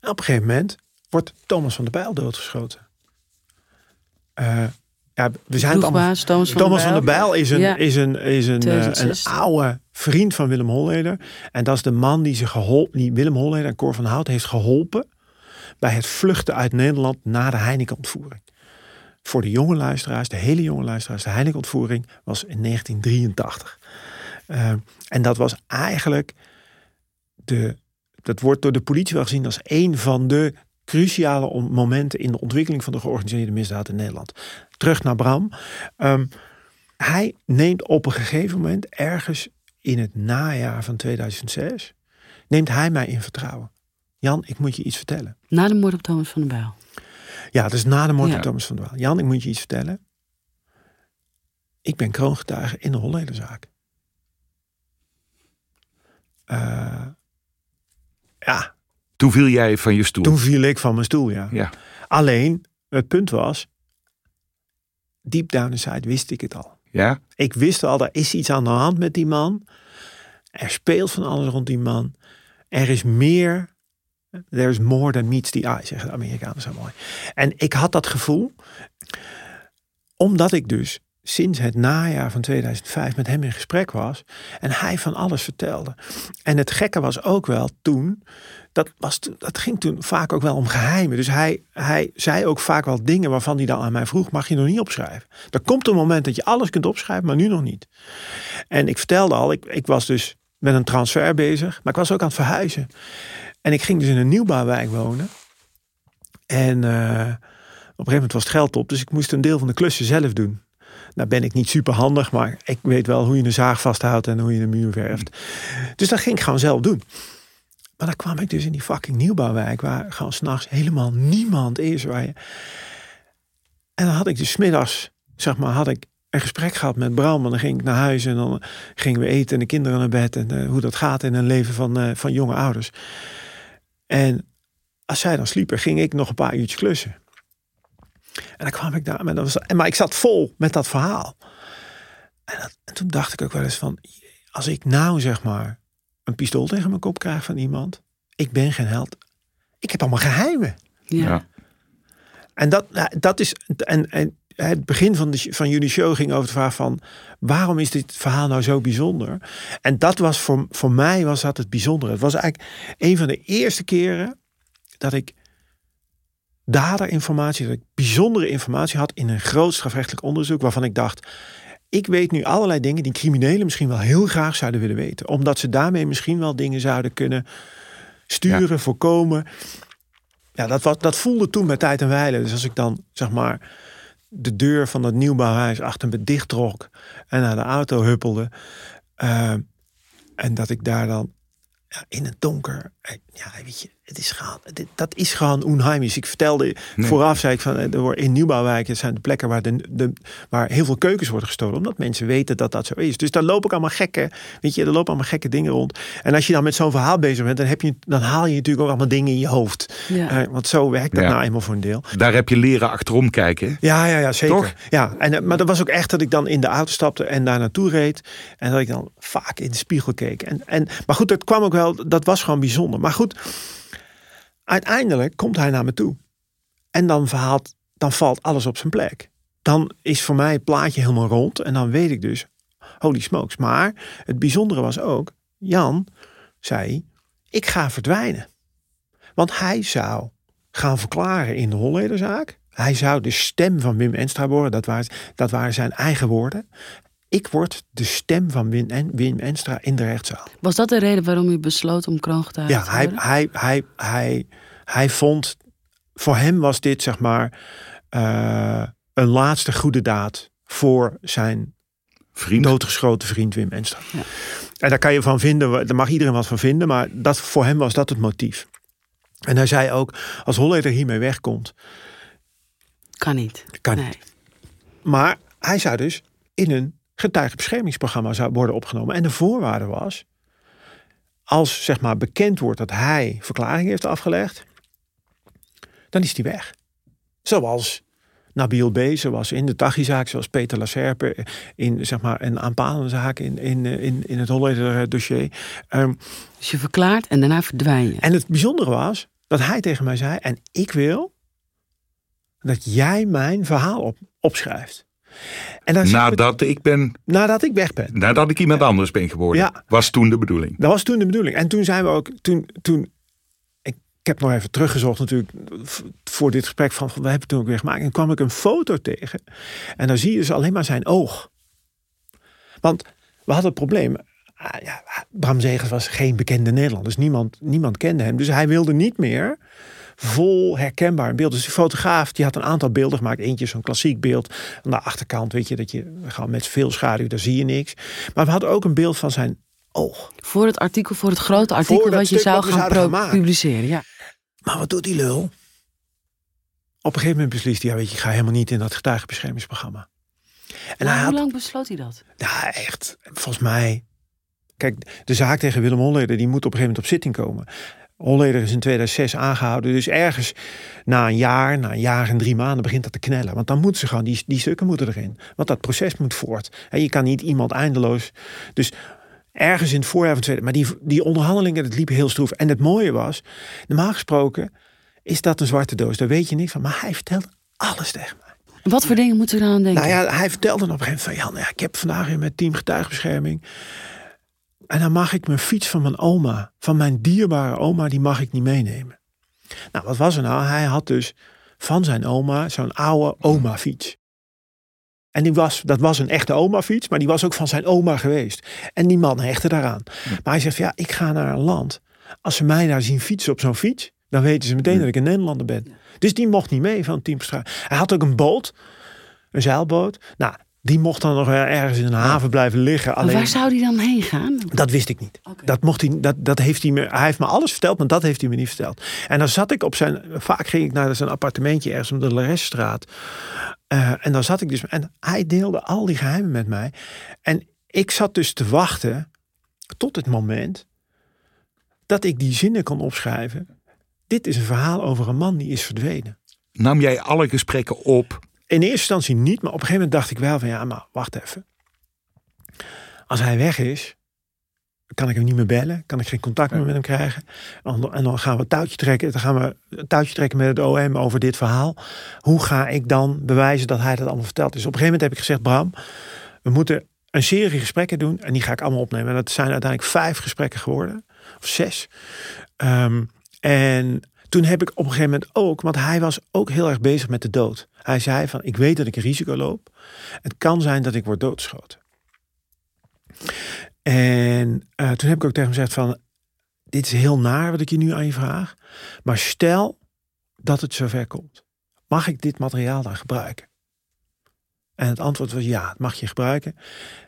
En op een gegeven moment wordt Thomas van der Bijl doodgeschoten. Ja, we zijn Thomas van der Bijl is een oude vriend van Willem Holleeder. En dat is de man die Willem Holleeder en Cor van Hout heeft geholpen bij het vluchten uit Nederland na de Heinekenontvoering. Voor de jonge luisteraars, de hele jonge luisteraars, de Heinekenontvoering was in 1983. En dat was eigenlijk dat wordt door de politie wel gezien als een van de cruciale momenten in de ontwikkeling van de georganiseerde misdaad in Nederland. Terug naar Bram. Hij neemt op een gegeven moment, ergens in het najaar van 2006... neemt hij mij in vertrouwen. Jan, ik moet je iets vertellen. Na de moord op Thomas van der Bijl. Ja, dus na de moord op Thomas van der Bijl. Jan, ik moet je iets vertellen. Ik ben kroongetuige in de Hollederzaak. Ja. Toen viel jij van je stoel? Toen viel ik van mijn stoel, ja. Alleen, het punt was... Deep down inside wist ik het al. Ja? Ik wist al, er is iets aan de hand met die man. Er speelt van alles rond die man. Er is meer... There's more than meets the eye, zeggen de Amerikanen zo mooi. En ik had dat gevoel... Omdat ik dus... sinds het najaar van 2005 met hem in gesprek was. En hij van alles vertelde. En het gekke was ook wel toen... Dat ging toen vaak ook wel om geheimen. Dus hij zei ook vaak wel dingen waarvan hij dan aan mij vroeg... mag je nog niet opschrijven? Er komt een moment dat je alles kunt opschrijven, maar nu nog niet. En ik vertelde al, ik was dus met een transfer bezig... maar ik was ook aan het verhuizen. En ik ging dus in een nieuwbouwwijk wonen. En op een gegeven moment was het geld op... dus ik moest een deel van de klussen zelf doen. Nou ben ik niet super handig, maar ik weet wel hoe je een zaag vasthoudt en hoe je een muur verft. Dus dat ging ik gewoon zelf doen. Maar dan kwam ik dus in die fucking nieuwbouwwijk waar gewoon 's nachts helemaal niemand is. En dan had ik dus 's middags, zeg maar, had ik een gesprek gehad met Bram. En dan ging ik naar huis en dan gingen we eten en de kinderen naar bed. En hoe dat gaat in een leven van jonge ouders. En als zij dan sliepen, ging ik nog een paar uurtjes klussen. En dan kwam ik daar, maar ik zat vol met dat verhaal. En toen dacht ik ook wel eens van... als ik nou zeg maar een pistool tegen mijn kop krijg van iemand... ik ben geen held. Ik heb allemaal geheimen. Ja. En dat is... En het begin van jullie show ging over de vraag van... waarom is dit verhaal nou zo bijzonder? En dat was voor mij was dat het bijzondere. Het was eigenlijk een van de eerste keren dat ik... dat ik bijzondere informatie had in een groot strafrechtelijk onderzoek... waarvan ik dacht, ik weet nu allerlei dingen... die criminelen misschien wel heel graag zouden willen weten. Omdat ze daarmee misschien wel dingen zouden kunnen sturen, voorkomen. Ja, dat voelde toen met tijd en wijle. Dus als ik dan, zeg maar, de deur van dat nieuwbouwhuis achter me dicht trok... en naar de auto huppelde... en dat ik daar dan... Ja, in het donker. Ja, weet je, het is gewoon, dat is gewoon onheimisch. Ik vertelde vooraf, zei ik van, in nieuwbouwwijken zijn de plekken waar, waar heel veel keukens worden gestolen, omdat mensen weten dat dat zo is. Dus daar lopen allemaal gekke, weet je, er lopen allemaal gekke dingen rond. En als je dan met zo'n verhaal bezig bent, dan haal je natuurlijk ook allemaal dingen in je hoofd. Ja. Want zo werkt dat nou eenmaal voor een deel. Daar heb je leren achterom kijken. Ja, zeker. Toch? Ja, maar dat was ook echt dat ik dan in de auto stapte en daar naartoe reed en dat ik dan vaak in de spiegel keek. Maar goed, dat kwam ook wel. Dat was gewoon bijzonder. Maar goed. Uiteindelijk komt hij naar me toe. En dan valt alles op zijn plek. Dan is voor mij het plaatje helemaal rond. En dan weet ik dus, holy smokes. Maar het bijzondere was ook, Jan zei, ik ga verdwijnen. Want hij zou gaan verklaren in de Hollederzaak. Hij zou de stem van Willem Endstra worden. Dat waren zijn eigen woorden. Ik word de stem van Willem Endstra in de rechtszaal. Was dat de reden waarom u besloot om kroongetuige te worden? Ja, hij vond... Voor hem was dit, zeg maar... een laatste goede daad... voor zijn doodgeschoten vriend Willem Endstra. Ja. En daar kan je van vinden... Daar mag iedereen wat van vinden... maar voor hem was dat het motief. En hij zei ook... als Holleeder hiermee wegkomt... Kan niet. Maar hij zou dus in een... getuigenbeschermingsprogramma zou worden opgenomen. En de voorwaarde was, als zeg maar bekend wordt dat hij verklaring heeft afgelegd, dan is hij weg. Zoals Nabil B., zoals in de Taghi-zaak, zoals Petra Lasseur in zeg maar een aanpalende zaak in het Holleeder dossier. Dus je verklaart en daarna verdwijn je. En het bijzondere was dat hij tegen mij zei, en ik wil dat jij mijn verhaal opschrijft. Nadat ik weg ben. Nadat ik iemand anders ben geworden. Ja. Was toen de bedoeling. Dat was toen de bedoeling. En toen zijn we ook... Ik heb nog even teruggezocht natuurlijk... voor dit gesprek van... wat heb ik toen ook weer gemaakt? En kwam ik een foto tegen. En dan zie je dus alleen maar zijn oog. Want we hadden het probleem... Bram Zeegers was geen bekende Nederlander. Dus niemand kende hem. Dus hij wilde niet meer... vol herkenbaar beeld. Dus die fotograaf die had een aantal beelden gemaakt. Eentje zo'n klassiek beeld. Aan de achterkant weet je dat je gewoon met veel schaduw, daar zie je niks. Maar we hadden ook een beeld van zijn oog. Voor het grote artikel wat je zou gaan publiceren. Ja. Maar wat doet die lul? Op een gegeven moment beslist hij, ik ga helemaal niet in dat getuigenbeschermingsprogramma. En hij had... Hoe lang besloot hij dat? Ja, echt. Volgens mij... Kijk, de zaak tegen Willem Holleeder... die moet op een gegeven moment op zitting komen. Holleeder is in 2006 aangehouden. Dus ergens na een jaar en 3 maanden... begint dat te knellen. Want dan moeten ze gewoon... Die stukken moeten erin. Want dat proces moet voort. He, je kan niet iemand eindeloos... Dus ergens in het voorjaar van 2000... Maar die onderhandelingen, dat liep heel stroef. En het mooie was... Normaal gesproken is dat een zwarte doos. Daar weet je niks van. Maar hij vertelde alles tegen mij. Wat voor dingen moeten we dan aan denken? Nou ja, hij vertelde op een gegeven moment van... Jan, ik heb vandaag in mijn team getuigbescherming... en dan mag ik mijn fiets van mijn oma... van mijn dierbare oma, die mag ik niet meenemen. Nou, wat was er nou? Hij had dus van zijn oma zo'n oude oma-fiets. En dat was een echte oma-fiets... maar die was ook van zijn oma geweest. En die man hechtte daaraan. Maar hij zegt, ja, ik ga naar een land... als ze mij daar zien fietsen op zo'n fiets... dan weten ze meteen dat ik een Nederlander ben. Dus die mocht niet mee van Team Straat. Hij had ook een boot, een zeilboot. Nou, die mocht dan nog ergens in een haven blijven liggen. Alleen, waar zou die dan heen gaan? Dat wist ik niet. Okay. Hij heeft me alles verteld, maar dat heeft hij me niet verteld. En dan zat ik op zijn... Vaak ging ik naar zijn appartementje ergens op de Laresstraat. En dan zat ik dus... En hij deelde al die geheimen met mij. En ik zat dus te wachten tot het moment... dat ik die zinnen kon opschrijven... Dit is een verhaal over een man die is verdwenen. Nam jij alle gesprekken op? In eerste instantie niet, maar op een gegeven moment dacht ik wel van... ja, maar wacht even. Als hij weg is, kan ik hem niet meer bellen. Kan ik geen contact meer met hem krijgen. En dan gaan we het touwtje trekken. Dan gaan we het touwtje trekken met het OM over dit verhaal. Hoe ga ik dan bewijzen dat hij dat allemaal verteld is? Op een gegeven moment heb ik gezegd, Bram, we moeten een serie gesprekken doen. En die ga ik allemaal opnemen. En dat zijn uiteindelijk 5 gesprekken geworden. Of 6. En toen heb ik op een gegeven moment ook... want hij was ook heel erg bezig met de dood. Hij zei van, ik weet dat ik een risico loop. Het kan zijn dat ik word doodgeschoten. En toen heb ik ook tegen hem gezegd van... dit is heel naar wat ik je nu aan je vraag. Maar stel dat het zover komt. Mag ik dit materiaal dan gebruiken? En het antwoord was ja, het mag je gebruiken.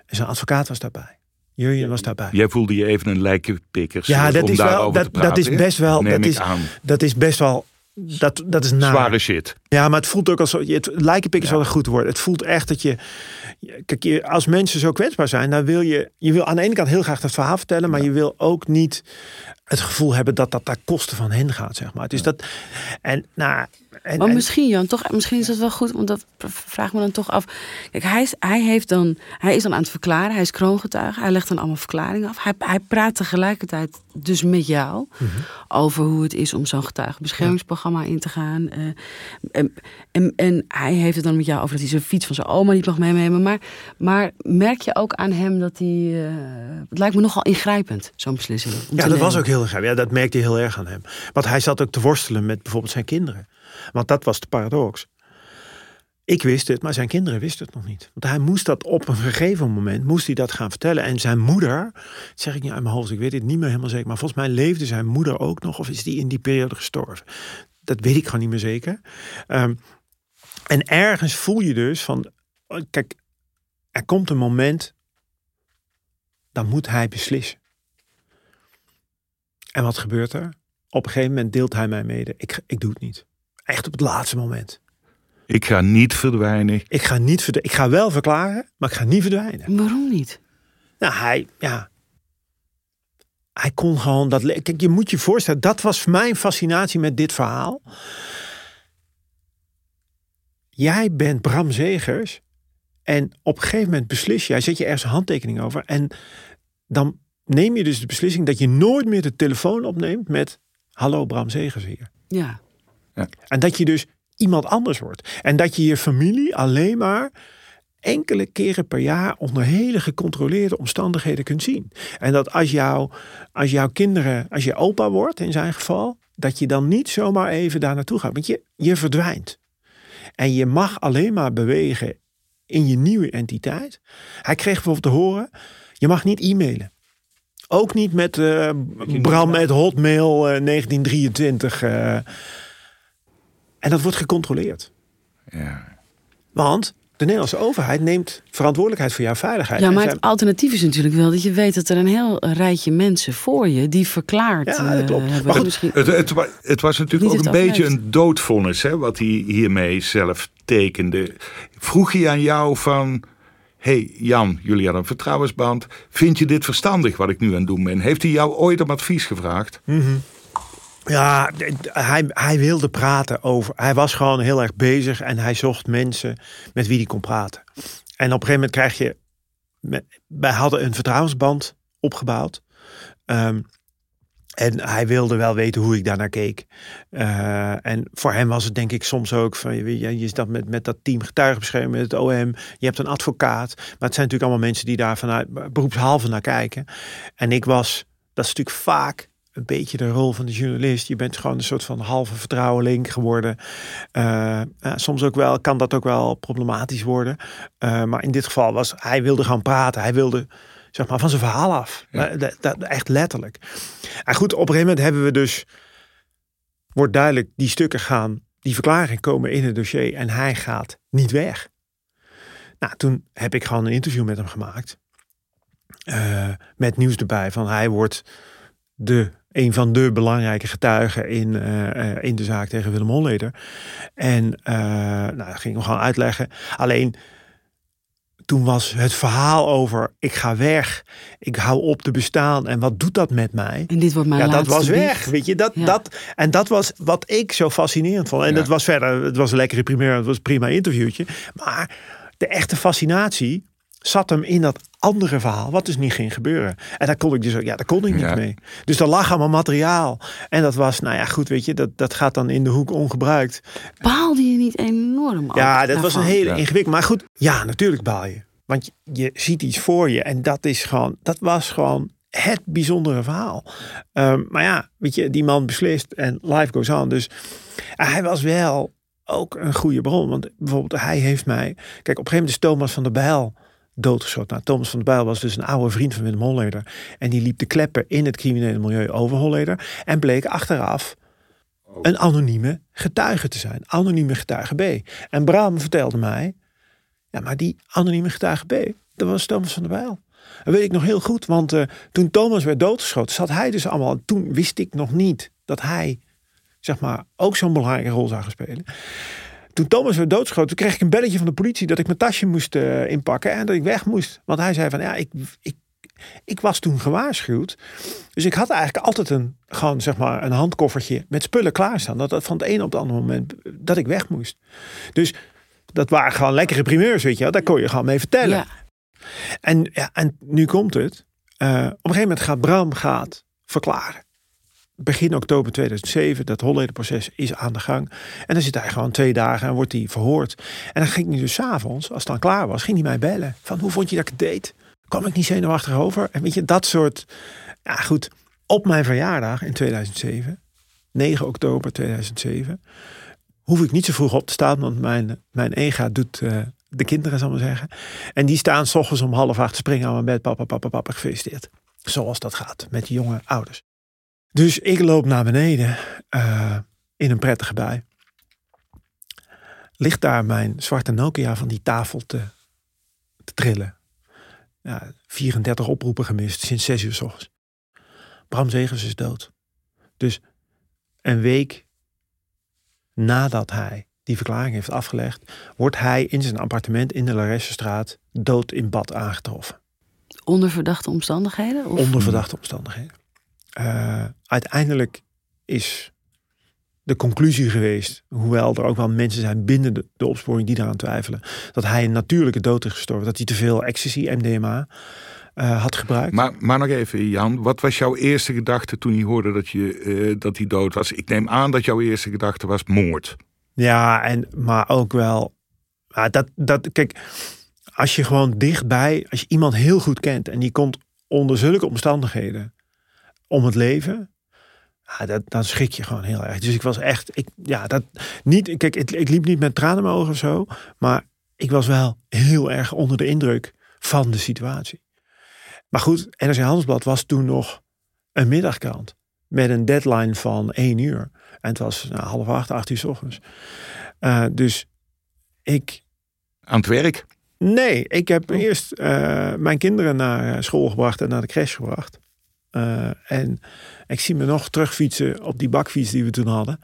En zijn advocaat was daarbij. Jurjen was daarbij. Jij voelde je even een lijkenpikker. Ja, dat is best wel. Dat is naar. Zware shit. Ja, maar het voelt ook als... Lijkenpikker zal een goed woord. Het voelt echt dat je... Kijk, als mensen zo kwetsbaar zijn, dan wil je... Je wil aan de ene kant heel graag dat verhaal vertellen... maar je wil ook niet het gevoel hebben dat dat daar kosten van hen gaat, zeg maar. Dus dat... Maar misschien, Jan, toch... Misschien is dat wel goed, want dat vraag me dan toch af. Kijk, hij is dan aan het verklaren. Hij is kroongetuige. Hij legt dan allemaal verklaringen af. Hij praat tegelijkertijd dus met jou... over hoe het is om zo'n getuigenbeschermingsprogramma in te gaan... En hij heeft het dan met jou over dat hij zijn fiets van zijn oma niet mag meenemen. Maar merk je ook aan hem dat hij... het lijkt me nogal ingrijpend, zo'n beslissing. Was ook heel ingrijpend. Ja, dat merkte je heel erg aan hem. Want hij zat ook te worstelen met bijvoorbeeld zijn kinderen. Want dat was de paradox. Ik wist het, maar zijn kinderen wisten het nog niet. Want hij moest dat op een gegeven moment gaan vertellen. En zijn moeder, dat zeg ik niet uit mijn hoofd, ik weet het niet meer helemaal zeker... maar volgens mij leefde zijn moeder ook nog, of is die in die periode gestorven... Dat weet ik gewoon niet meer zeker. En ergens voel je dus van... Kijk, er komt een moment... Dan moet hij beslissen. En wat gebeurt er? Op een gegeven moment deelt hij mij mede. Ik doe het niet. Echt op het laatste moment. Ik ga niet verdwijnen. Ik ga wel verklaren, maar ik ga niet verdwijnen. Waarom niet? Nou, Hij kon gewoon dat... Kijk, je moet je voorstellen... Dat was mijn fascinatie met dit verhaal. Jij bent Bram Zeegers... en op een gegeven moment beslis jij... zet je ergens een handtekening over... en dan neem je dus de beslissing... dat je nooit meer de telefoon opneemt met... hallo Bram Zeegers hier. Ja. En dat je dus iemand anders wordt. En dat je je familie alleen maar... enkele keren per jaar onder hele gecontroleerde omstandigheden kunt zien. En dat als jouw kinderen, als je opa wordt in zijn geval, dat je dan niet zomaar even daar naartoe gaat. Want je verdwijnt. En je mag alleen maar bewegen in je nieuwe entiteit. Hij kreeg bijvoorbeeld te horen, je mag niet e-mailen. Ook niet met bram@hotmail1923. En dat wordt gecontroleerd. Ja. Want... de Nederlandse overheid neemt verantwoordelijkheid voor jouw veiligheid. Ja, maar het alternatief is natuurlijk wel dat je weet... dat er een heel rijtje mensen voor je die verklaart... Ja, dat klopt. Maar goed, misschien... het was natuurlijk ook een beetje een doodvonnis... Hè, wat hij hiermee zelf tekende. Vroeg hij aan jou van... hey Jan, jullie hadden een vertrouwensband. Vind je dit verstandig wat ik nu aan het doen ben? Heeft hij jou ooit om advies gevraagd? Mm-hmm. Ja, hij wilde praten over... Hij was gewoon heel erg bezig en hij zocht mensen met wie hij kon praten. En op een gegeven moment krijg je... Wij hadden een vertrouwensband opgebouwd. En hij wilde wel weten hoe ik daarnaar keek. En voor hem was het denk ik soms ook van... Je staat met dat team getuigenbescherming, met het OM. Je hebt een advocaat. Maar het zijn natuurlijk allemaal mensen die daar vanuit beroepshalve naar kijken. En ik was... Dat is natuurlijk vaak... een beetje de rol van de journalist. Je bent gewoon een soort van halve vertrouweling geworden. Soms ook wel, kan dat ook wel problematisch worden. Maar in dit geval was hij wilde gaan praten. Hij wilde zeg maar van zijn verhaal af. Ja. Echt letterlijk. En goed, op een gegeven moment hebben we dus... Wordt duidelijk, die stukken gaan... Die verklaringen komen in het dossier en hij gaat niet weg. Nou, toen heb ik gewoon een interview met hem gemaakt. Met nieuws erbij van hij wordt... een van de belangrijke getuigen in de zaak tegen Willem Holleeder. En dat ging ik gewoon uitleggen. Alleen, toen was het verhaal over... ik ga weg, ik hou op te bestaan... en wat doet dat met mij? En dit wordt mijn laatste dat was weg, biecht. Weet je. En dat was wat ik zo fascinerend vond. En dat was verder, het was een lekkere primeur... het was een prima interviewtje. Maar de echte fascinatie... zat hem in dat andere verhaal, wat dus niet ging gebeuren. En daar kon ik dus ook, daar kon ik niet mee. Dus daar lag allemaal materiaal. En dat was, dat gaat dan in de hoek ongebruikt. Baalde je niet enorm? Ja, dat was een hele ingewikkeld. Maar goed, ja, natuurlijk baal je. Want je ziet iets voor je en dat was gewoon het bijzondere verhaal. Die man beslist en life goes on. Dus hij was wel ook een goede bron. Want bijvoorbeeld hij heeft mij... Kijk, op een gegeven moment is Thomas van der Bijl... doodgeschoten. Nou, Thomas van der Bijl was dus een oude vriend van Willem Holleeder. En die liep de kleppen in het criminele milieu over Holleeder. En bleek achteraf een anonieme getuige te zijn. Anonieme getuige B. En Bram vertelde mij... Ja, maar die anonieme getuige B, dat was Thomas van der Bijl. Dat weet ik nog heel goed. Want toen Thomas werd doodgeschoten, zat hij dus allemaal... Toen wist ik nog niet dat hij, zeg maar, ook zo'n belangrijke rol zou gaan spelen. Toen Thomas werd doodgeschoten, kreeg ik een belletje van de politie... dat ik mijn tasje moest inpakken en dat ik weg moest. Want hij zei van, ik was toen gewaarschuwd. Dus ik had eigenlijk altijd een handkoffertje... met spullen klaarstaan. Dat van het een op het andere moment dat ik weg moest. Dus dat waren gewoon lekkere primeurs, weet je wel. Daar kon je gewoon mee vertellen. Ja. En nu komt het. Op een gegeven moment gaat Bram verklaren. Begin oktober 2007, dat Hollederproces is aan de gang. En dan zit hij gewoon 2 dagen en wordt hij verhoord. En dan ging hij dus 's avonds, als het dan klaar was, ging hij mij bellen. Van, hoe vond je dat ik het deed? Kwam ik niet zenuwachtig over? En weet je, dat soort... Ja goed, op mijn verjaardag in 2007, 9 oktober 2007... hoef ik niet zo vroeg op te staan, want mijn ega doet... de kinderen, zal ik maar zeggen. En die staan 's ochtends om 7:30 te springen aan mijn bed. Papa, gefeliciteerd. Zoals dat gaat met jonge ouders. Dus ik loop naar beneden in een prettige bui. Ligt daar mijn zwarte Nokia van die tafel te trillen. Ja, 34 oproepen gemist sinds 6:00 's ochtends. Bram Zeegers is dood. Dus een week nadat hij die verklaring heeft afgelegd... wordt hij in zijn appartement in de Laressestraat dood in bad aangetroffen. Onder verdachte omstandigheden? Of? Onder verdachte omstandigheden. Uiteindelijk is de conclusie geweest... hoewel er ook wel mensen zijn binnen de opsporing die daaraan twijfelen... dat hij een natuurlijke dood is gestorven. Dat hij te veel ecstasy, MDMA, had gebruikt. Maar nog even, Jan. Wat was jouw eerste gedachte toen je hoorde dat hij dood was? Ik neem aan dat jouw eerste gedachte was moord. Ja, maar ook wel... Kijk, als je gewoon dichtbij... Als je iemand heel goed kent en die komt onder zulke omstandigheden... om het leven, dan schrik je gewoon heel erg. Dus ik was echt, ik liep niet met tranen in mijn ogen of zo, maar ik was wel heel erg onder de indruk van de situatie. Maar goed, NRC Handelsblad was toen nog een middagkrant met een deadline van 1:00. En het was 7:30, 8:00 's ochtends. Dus ik... Aan het werk? Nee, ik heb eerst mijn kinderen naar school gebracht en naar de crash gebracht. En ik zie me nog terugfietsen op die bakfiets die we toen hadden.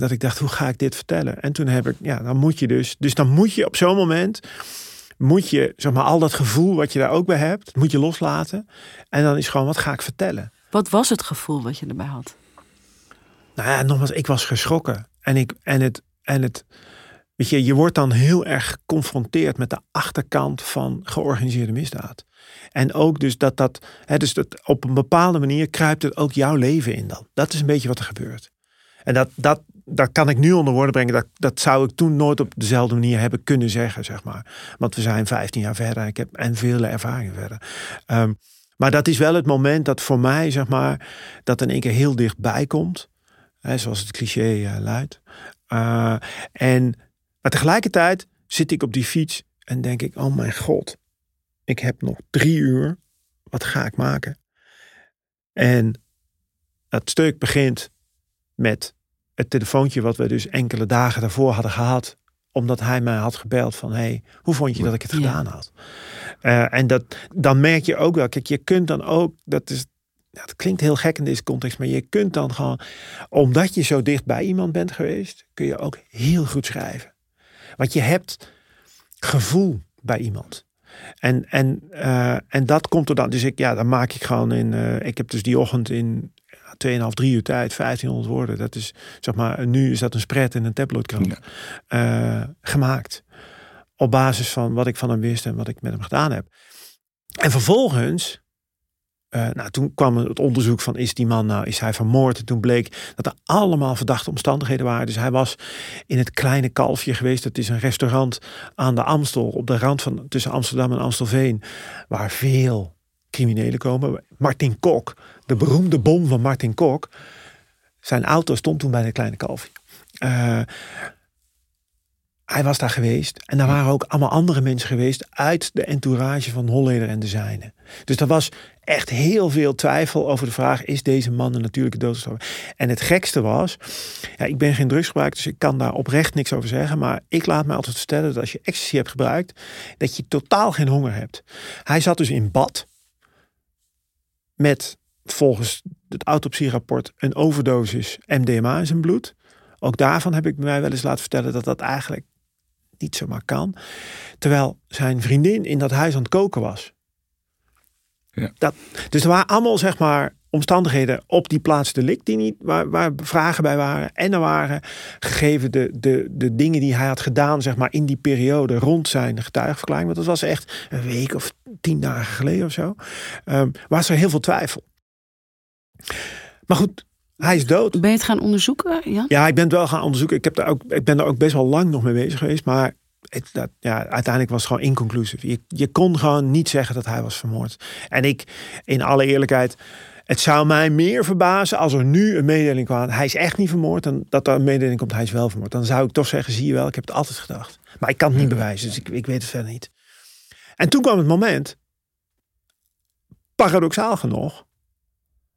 Dat ik dacht, hoe ga ik dit vertellen? En toen heb ik, dan moet je dus... Dus dan moet je op zo'n moment... moet je, zeg maar, al dat gevoel wat je daar ook bij hebt, moet je loslaten. En dan is gewoon, wat ga ik vertellen? Wat was het gevoel wat je erbij had? Nou ja, nogmaals, ik was geschrokken. Weet je, je wordt dan heel erg geconfronteerd met de achterkant van georganiseerde misdaad. En ook dus dat op een bepaalde manier kruipt het ook jouw leven in dan. Dat is een beetje wat er gebeurt. En dat kan ik nu onder woorden brengen. Dat zou ik toen nooit op dezelfde manier hebben kunnen zeggen, zeg maar. Want we zijn 15 jaar verder en ik heb vele ervaringen verder. Maar dat is wel het moment dat voor mij, zeg maar, dat in één keer heel dichtbij komt. Hè, zoals het cliché luidt. Maar tegelijkertijd zit ik op die fiets en denk ik, oh mijn god, ik heb nog 3 uur. Wat ga ik maken? En dat stuk begint met het telefoontje wat we dus enkele dagen daarvoor hadden gehad. Omdat hij mij had gebeld van, hey, hoe vond je dat ik het gedaan had? En dan merk je ook wel, kijk, je kunt dan ook, dat klinkt heel gek in deze context, maar je kunt dan gewoon, omdat je zo dicht bij iemand bent geweest, kun je ook heel goed schrijven. Want je hebt gevoel bij iemand. En dat komt er dan. Dus dan maak ik gewoon in. Ik heb dus die ochtend in 2,5, 3 uur tijd 1500 woorden. Dat is, zeg maar, nu is dat een spread in een tabloidkrant gemaakt. Op basis van wat ik van hem wist en wat ik met hem gedaan heb. En vervolgens, toen kwam het onderzoek van, is die man nou, is hij vermoord? En toen bleek dat er allemaal verdachte omstandigheden waren. Dus hij was in het Kleine Kalfje geweest. Dat is een restaurant aan de Amstel, op de rand van tussen Amsterdam en Amstelveen, waar veel criminelen komen. Martin Kok, de beroemde bom van Martin Kok. Zijn auto stond toen bij de Kleine Kalfje. Hij was daar geweest. En daar waren ook allemaal andere mensen geweest uit de entourage van Holleeder en de zijnen. Dus er was echt heel veel twijfel over de vraag, is deze man een natuurlijke doodstraf? En het gekste was, ik ben geen drugsgebruiker, dus ik kan daar oprecht niks over zeggen. Maar ik laat mij altijd vertellen dat als je ecstasy hebt gebruikt, dat je totaal geen honger hebt. Hij zat dus in bad met, volgens het autopsierapport, een overdosis MDMA in zijn bloed. Ook daarvan heb ik mij wel eens laten vertellen dat dat eigenlijk niet zomaar kan. Terwijl zijn vriendin in dat huis aan het koken was. Ja. Dus er waren allemaal, zeg maar, omstandigheden op die plaats delict die niet, waar vragen bij waren. En er waren gegeven de dingen die hij had gedaan, zeg maar, in die periode rond zijn getuigenverklaring. Want dat was echt een week of 10 dagen geleden of zo. Was er heel veel twijfel. Maar goed, hij is dood. Ben je het gaan onderzoeken, Jan? Ja, ik ben het wel gaan onderzoeken. Ik ben daar ook best wel lang nog mee bezig geweest. Maar uiteindelijk was het gewoon inconclusief. Je kon gewoon niet zeggen dat hij was vermoord. En ik, in alle eerlijkheid, het zou mij meer verbazen als er nu een mededeling kwam, hij is echt niet vermoord, dan dat er een mededeling komt, hij is wel vermoord. Dan zou ik toch zeggen, zie je wel, ik heb het altijd gedacht. Maar ik kan het niet bewijzen, dus ik weet het verder niet. En toen kwam het moment, paradoxaal genoeg,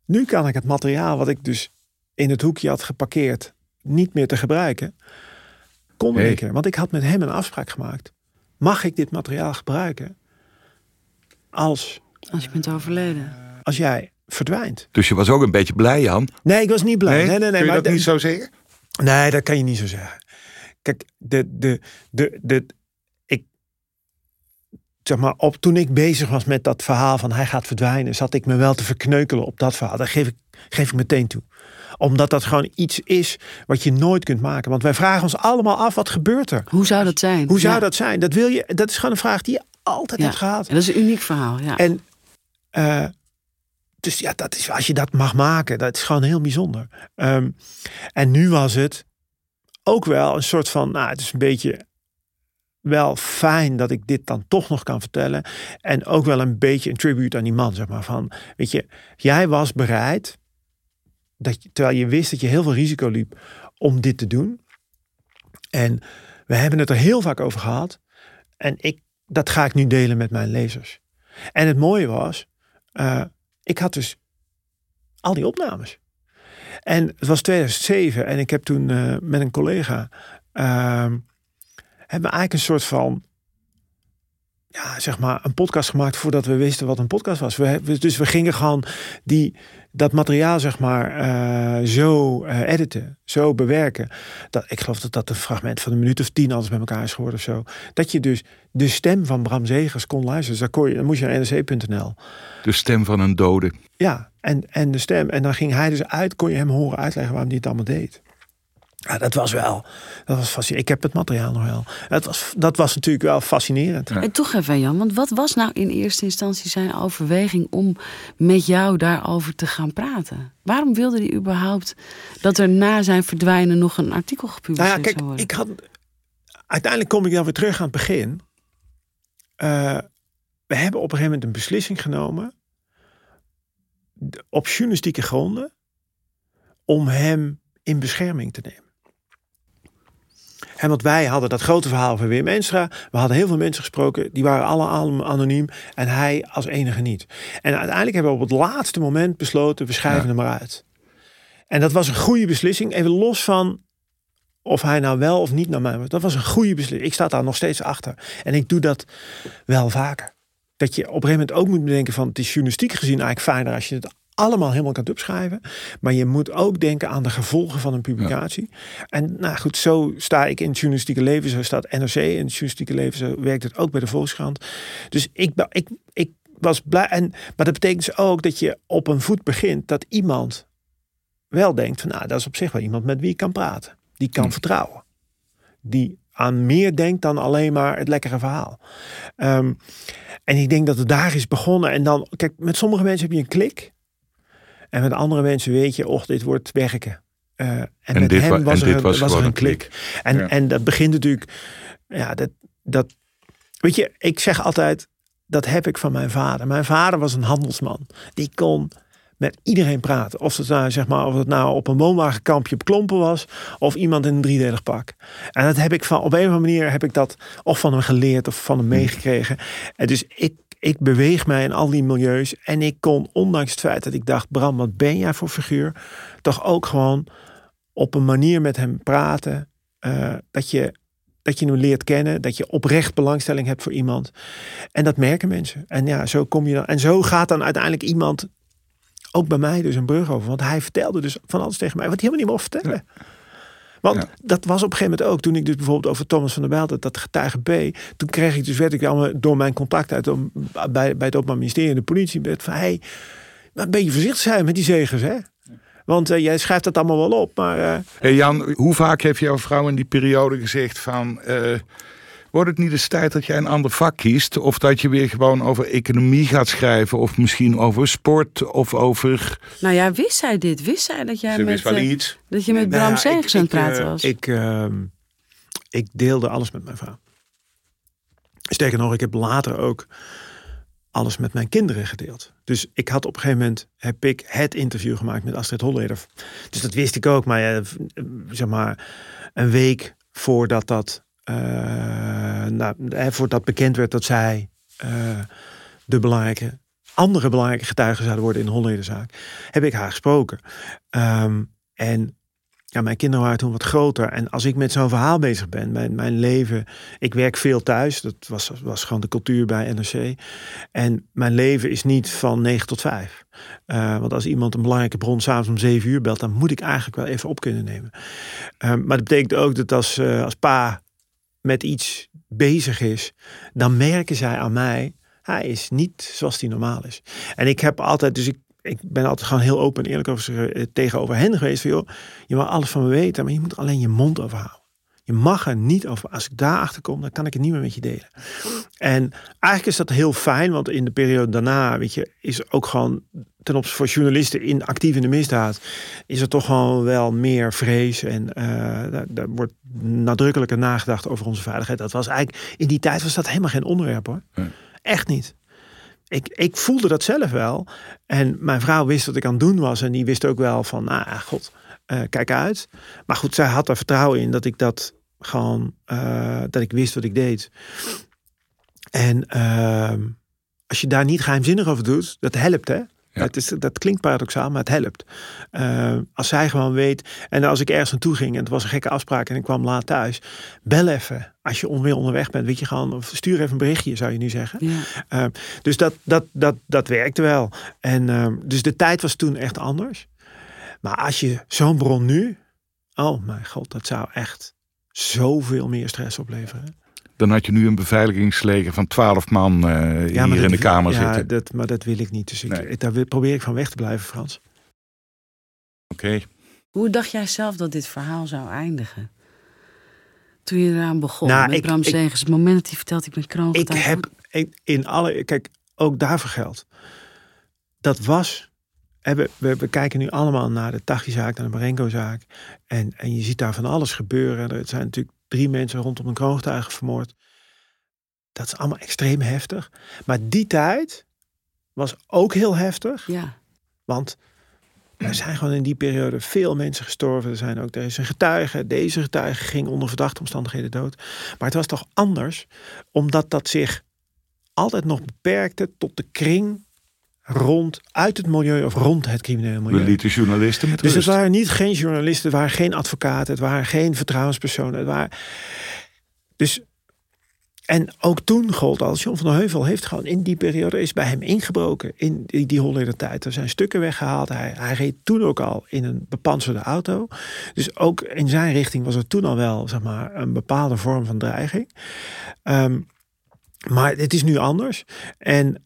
nu kan ik het materiaal wat ik dus in het hoekje had geparkeerd niet meer te gebruiken. Want ik had met hem een afspraak gemaakt. Mag ik dit materiaal gebruiken als je bent overleden? Als jij verdwijnt. Dus je was ook een beetje blij, Jan? Nee, ik was niet blij. Nee, kun je dat niet zo zeggen? Nee, dat kan je niet zo zeggen. Kijk, toen ik bezig was met dat verhaal van hij gaat verdwijnen, zat ik me wel te verkneukelen op dat verhaal. Dat geef ik meteen toe. Omdat dat gewoon iets is wat je nooit kunt maken. Want wij vragen ons allemaal af, wat gebeurt er? Hoe zou dat zijn? Hoe zou dat zijn? Dat is gewoon een vraag die je altijd hebt gehad. En dat is een uniek verhaal, ja. En dat is, als je dat mag maken, dat is gewoon heel bijzonder. En nu was het ook wel een soort van, nou, het is een beetje wel fijn dat ik dit dan toch nog kan vertellen. En ook wel een beetje een tribute aan die man, zeg maar. Van, weet je, jij was bereid, terwijl je wist dat je heel veel risico liep, om dit te doen. En we hebben het er heel vaak over gehad. En dat ga ik nu delen met mijn lezers. En het mooie was, ik had dus al die opnames. En het was 2007 en ik heb toen met een collega hebben we eigenlijk een soort van, zeg maar, een podcast gemaakt voordat we wisten wat een podcast was. Dus we gingen gewoon die dat materiaal zeg maar editen, zo bewerken. Dat, ik geloof dat een fragment van een minuut of 10 alles bij elkaar is geworden of zo. Dat je dus de stem van Bram Zeegers kon luisteren. Dus dan moest je naar nrc.nl. De stem van een dode. Ja, en de stem. En dan ging hij dus uit, kon je hem horen uitleggen waarom hij het allemaal deed. Ja, dat was fascinerend. Ik heb het materiaal nog wel. Dat was natuurlijk wel fascinerend. Ja. En toch even, Jan, want wat was nou in eerste instantie zijn overweging om met jou daarover te gaan praten? Waarom wilde hij überhaupt dat er na zijn verdwijnen nog een artikel gepubliceerd zou worden? Uiteindelijk kom ik dan weer terug aan het begin. We hebben op een gegeven moment een beslissing genomen op journalistieke gronden om hem in bescherming te nemen. En want wij hadden dat grote verhaal van Willem Endstra. We hadden heel veel mensen gesproken. Die waren allemaal anoniem. En hij als enige niet. En uiteindelijk hebben we op het laatste moment besloten, we schrijven hem maar uit. En dat was een goede beslissing. Even los van of hij nou wel of niet naar mij was. Dat was een goede beslissing. Ik sta daar nog steeds achter. En ik doe dat wel vaker. Dat je op een gegeven moment ook moet bedenken van, het is journalistiek gezien eigenlijk fijner als je het allemaal helemaal kan opschrijven. Maar je moet ook denken aan de gevolgen van een publicatie. Ja. En nou goed, zo sta ik in het journalistieke leven. Zo staat NRC in het journalistieke leven. Zo werkt het ook bij de Volkskrant. Dus ik was blij. Maar dat betekent dus ook dat je op een voet begint dat iemand wel denkt van, nou, dat is op zich wel iemand met wie ik kan praten. Die kan vertrouwen. Die aan meer denkt dan alleen maar het lekkere verhaal. En ik denk dat het daar is begonnen. En dan, kijk, met sommige mensen heb je een klik. En met andere mensen weet je, och, dit wordt werken. En met hem was er een klik. En dat begint natuurlijk. Ja, dat. Weet je, ik zeg altijd, dat heb ik van mijn vader. Mijn vader was een handelsman. Die kon met iedereen praten. Of het nou op een woonwagenkampje op Klompen was, of iemand in een driedelig pak. En dat heb ik op een of andere manier heb ik dat of van hem geleerd of van hem meegekregen. En dus ik beweeg mij in al die milieus. En ik kon, ondanks het feit dat ik dacht, Bram, wat ben jij voor figuur, toch ook gewoon op een manier met hem praten. Dat je hem leert kennen. Dat je oprecht belangstelling hebt voor iemand. En dat merken mensen. En ja, zo kom je dan. En zo gaat dan uiteindelijk iemand, ook bij mij dus, een brug over. Want hij vertelde dus van alles tegen mij wat hij helemaal niet mocht vertellen. Ja. Want dat was op een gegeven moment ook, toen ik dus bijvoorbeeld over Thomas van der Bijl, dat getuige B, toen kreeg ik dus, werd ik allemaal door mijn contact uit bij het Openbaar Ministerie en de politie, van, hey, een beetje voorzichtig zijn met die Zeegers, hè? Want jij schrijft dat allemaal wel op, maar... Hey Jan, hoe vaak heeft jouw vrouw in die periode gezegd van, wordt het niet eens tijd dat jij een ander vak kiest, of dat je weer gewoon over economie gaat schrijven, of misschien over sport, of over... Nou ja, wist zij dit? Wist zij dat jij met Bram Zeegers aan het praten was? Ik deelde alles met mijn vrouw. Sterker nog, ik heb later ook alles met mijn kinderen gedeeld. Dus ik had op een gegeven moment, heb ik het interview gemaakt met Astrid Holleder. Dus dat wist ik ook, maar ja, zeg maar een week voordat dat... voordat bekend werd dat zij andere belangrijke getuigen zouden worden in de Hollederzaak, heb ik haar gesproken. En ja, mijn kinderen waren toen wat groter. En als ik met zo'n verhaal bezig ben, mijn leven... Ik werk veel thuis, dat was gewoon de cultuur bij NRC. En mijn leven is niet van 9 tot 5. Want als iemand een belangrijke bron s'avonds om 7 uur belt, dan moet ik eigenlijk wel even op kunnen nemen. Maar dat betekent ook dat als pa met iets bezig is, dan merken zij aan mij, hij is niet zoals hij normaal is. En ik heb altijd, dus ik ben altijd gewoon heel open en eerlijk tegenover hen geweest. Van, joh, je mag alles van me weten, maar je moet alleen je mond overhouden. Je mag er niet over. Als ik daarachter kom, dan kan ik het niet meer met je delen. En eigenlijk is dat heel fijn, want in de periode daarna, weet je, is ook gewoon ten opzichte van journalisten actief in de misdaad, is er toch gewoon wel meer vrees. En daar wordt nadrukkelijker nagedacht over onze veiligheid. Dat was eigenlijk, in die tijd was dat helemaal geen onderwerp, hoor. Nee. Echt niet. Ik voelde dat zelf wel. En mijn vrouw wist wat ik aan het doen was. En die wist ook wel van, kijk uit. Maar goed, zij had er vertrouwen in dat ik dat gewoon, dat ik wist wat ik deed. En als je daar niet geheimzinnig over doet, dat helpt, hè? Ja. Dat klinkt paradoxaal, maar het helpt. Als zij gewoon weet... En als ik ergens naartoe ging en het was een gekke afspraak... en ik kwam laat thuis, bel even. Als je onweer onderweg bent, weet je gewoon... Of stuur even een berichtje, zou je nu zeggen. Ja. Dus dat werkte wel. En, dus de tijd was toen echt anders. Maar als je zo'n bron nu... Oh mijn god, dat zou echt zoveel meer stress opleveren. Dan had je nu een beveiligingsleger van 12 man hier in de kamer zitten. Ja, maar dat wil ik niet. Dus daar probeer ik van weg te blijven, Frans. Oké. Hoe dacht jij zelf dat dit verhaal zou eindigen? Toen je eraan begon met Bram Zeegers. Het moment dat hij vertelt, ik ben kroongetuige. Kijk, ook daarvoor geldt. Dat was... We kijken nu allemaal naar de Taghi-zaak, naar de Marengo-zaak. En je ziet daar van alles gebeuren. Er zijn natuurlijk 3 mensen rondom een kroongetuige vermoord. Dat is allemaal extreem heftig. Maar die tijd was ook heel heftig. Ja. Want er zijn gewoon in die periode veel mensen gestorven. Er is een getuige. Deze getuige ging onder verdachte omstandigheden dood. Maar het was toch anders. Omdat dat zich altijd nog beperkte tot de kring... uit het milieu of rond het criminele milieu. We lieten journalisten met rust. Dus het waren geen journalisten, het waren geen advocaten... het waren geen vertrouwenspersonen. En ook toen gold al, John van Heuvel heeft gewoon in die periode... is bij hem ingebroken, in die Holleeder tijd. Er zijn stukken weggehaald. Hij reed toen ook al in een bepantserde auto. Dus ook in zijn richting was er toen al wel... zeg maar, een bepaalde vorm van dreiging. Maar het is nu anders. En...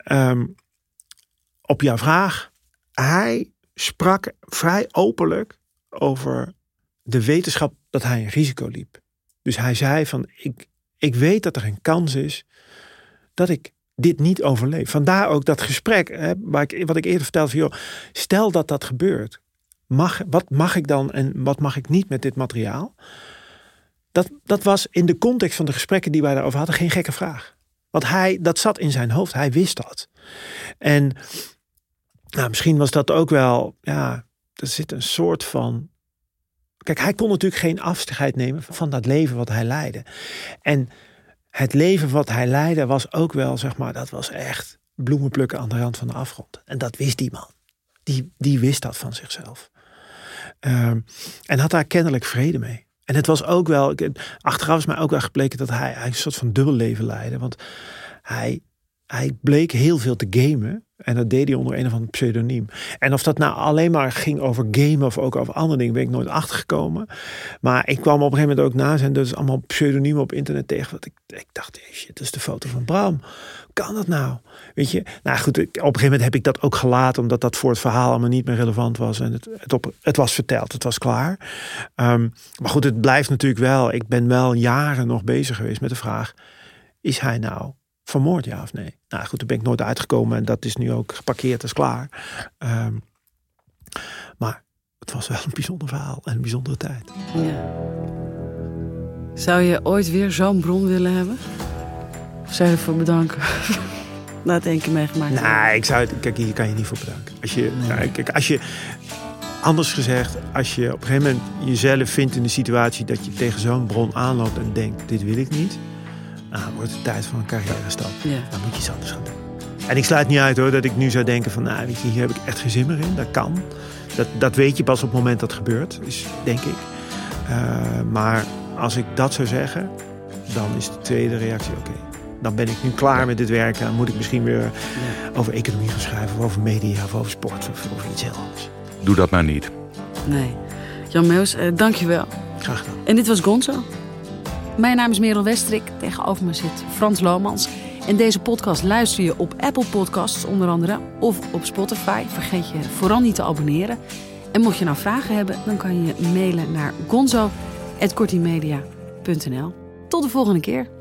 op jouw vraag, hij sprak vrij openlijk over de wetenschap dat hij een risico liep. Dus hij zei van, ik weet dat er een kans is dat ik dit niet overleef. Vandaar ook dat gesprek, wat ik eerder vertelde van, joh, stel dat dat gebeurt. Wat mag ik dan en wat mag ik niet met dit materiaal? Dat was in de context van de gesprekken die wij daarover hadden geen gekke vraag. Want dat zat in zijn hoofd, hij wist dat. En... Nou, misschien was dat ook wel... Ja, er zit een soort van... Kijk, hij kon natuurlijk geen afscheid nemen... van dat leven wat hij leidde. En het leven wat hij leidde... was ook wel, zeg maar... dat was echt bloemen plukken aan de rand van de afgrond. En dat wist die man. Die wist dat van zichzelf. En had daar kennelijk vrede mee. En het was ook wel... Achteraf is mij ook wel gebleken... dat hij een soort van dubbel leven leidde. Want hij bleek heel veel te gamen... En dat deed hij onder een of ander pseudoniem. En of dat nou alleen maar ging over gamen of ook over andere dingen, ben ik nooit achtergekomen. Maar ik kwam op een gegeven moment ook naast en dus allemaal pseudoniemen op internet tegen. Want ik dacht, shit, dat is de foto van Bram. Hoe kan dat nou? Weet je? Nou goed, op een gegeven moment heb ik dat ook gelaten, omdat dat voor het verhaal allemaal niet meer relevant was. En het was verteld, het was klaar. Maar goed, het blijft natuurlijk wel. Ik ben wel jaren nog bezig geweest met de vraag, is hij nou... vermoord, ja of nee? Nou goed, daar ben ik nooit uitgekomen en dat is nu ook geparkeerd als klaar. Maar het was wel een bijzonder verhaal en een bijzondere tijd. Ja. Zou je ooit weer zo'n bron willen hebben? Of zou je ervoor bedanken? Na het één keer meegemaakt hebben? Nee, kijk, hier kan je niet voor bedanken. Anders gezegd, als je op een gegeven moment jezelf vindt in de situatie dat je tegen zo'n bron aanloopt en denkt, dit wil ik niet... Nou, wordt het tijd voor een carrière-stap. Ja. Dan moet je iets anders gaan doen. En ik sluit niet uit hoor dat ik nu zou denken van... nou, weet je, hier heb ik echt geen zin meer in. Dat kan. Dat weet je pas op het moment dat het gebeurt, denk ik. Maar als ik dat zou zeggen... dan is de tweede reactie oké. Dan ben ik nu klaar met dit werk. Dan moet ik misschien weer over economie gaan schrijven... of over media, of over sport, of over iets heel anders. Doe dat maar niet. Nee. Jan Meeus, dank je wel. Graag gedaan. En dit was Gonzo. Mijn naam is Merel Westrik, tegenover me zit Frans Lomans. En deze podcast luister je op Apple Podcasts onder andere of op Spotify. Vergeet je vooral niet te abonneren. En mocht je nou vragen hebben, dan kan je mailen naar gonzo@kortiemedia.nl. Tot de volgende keer.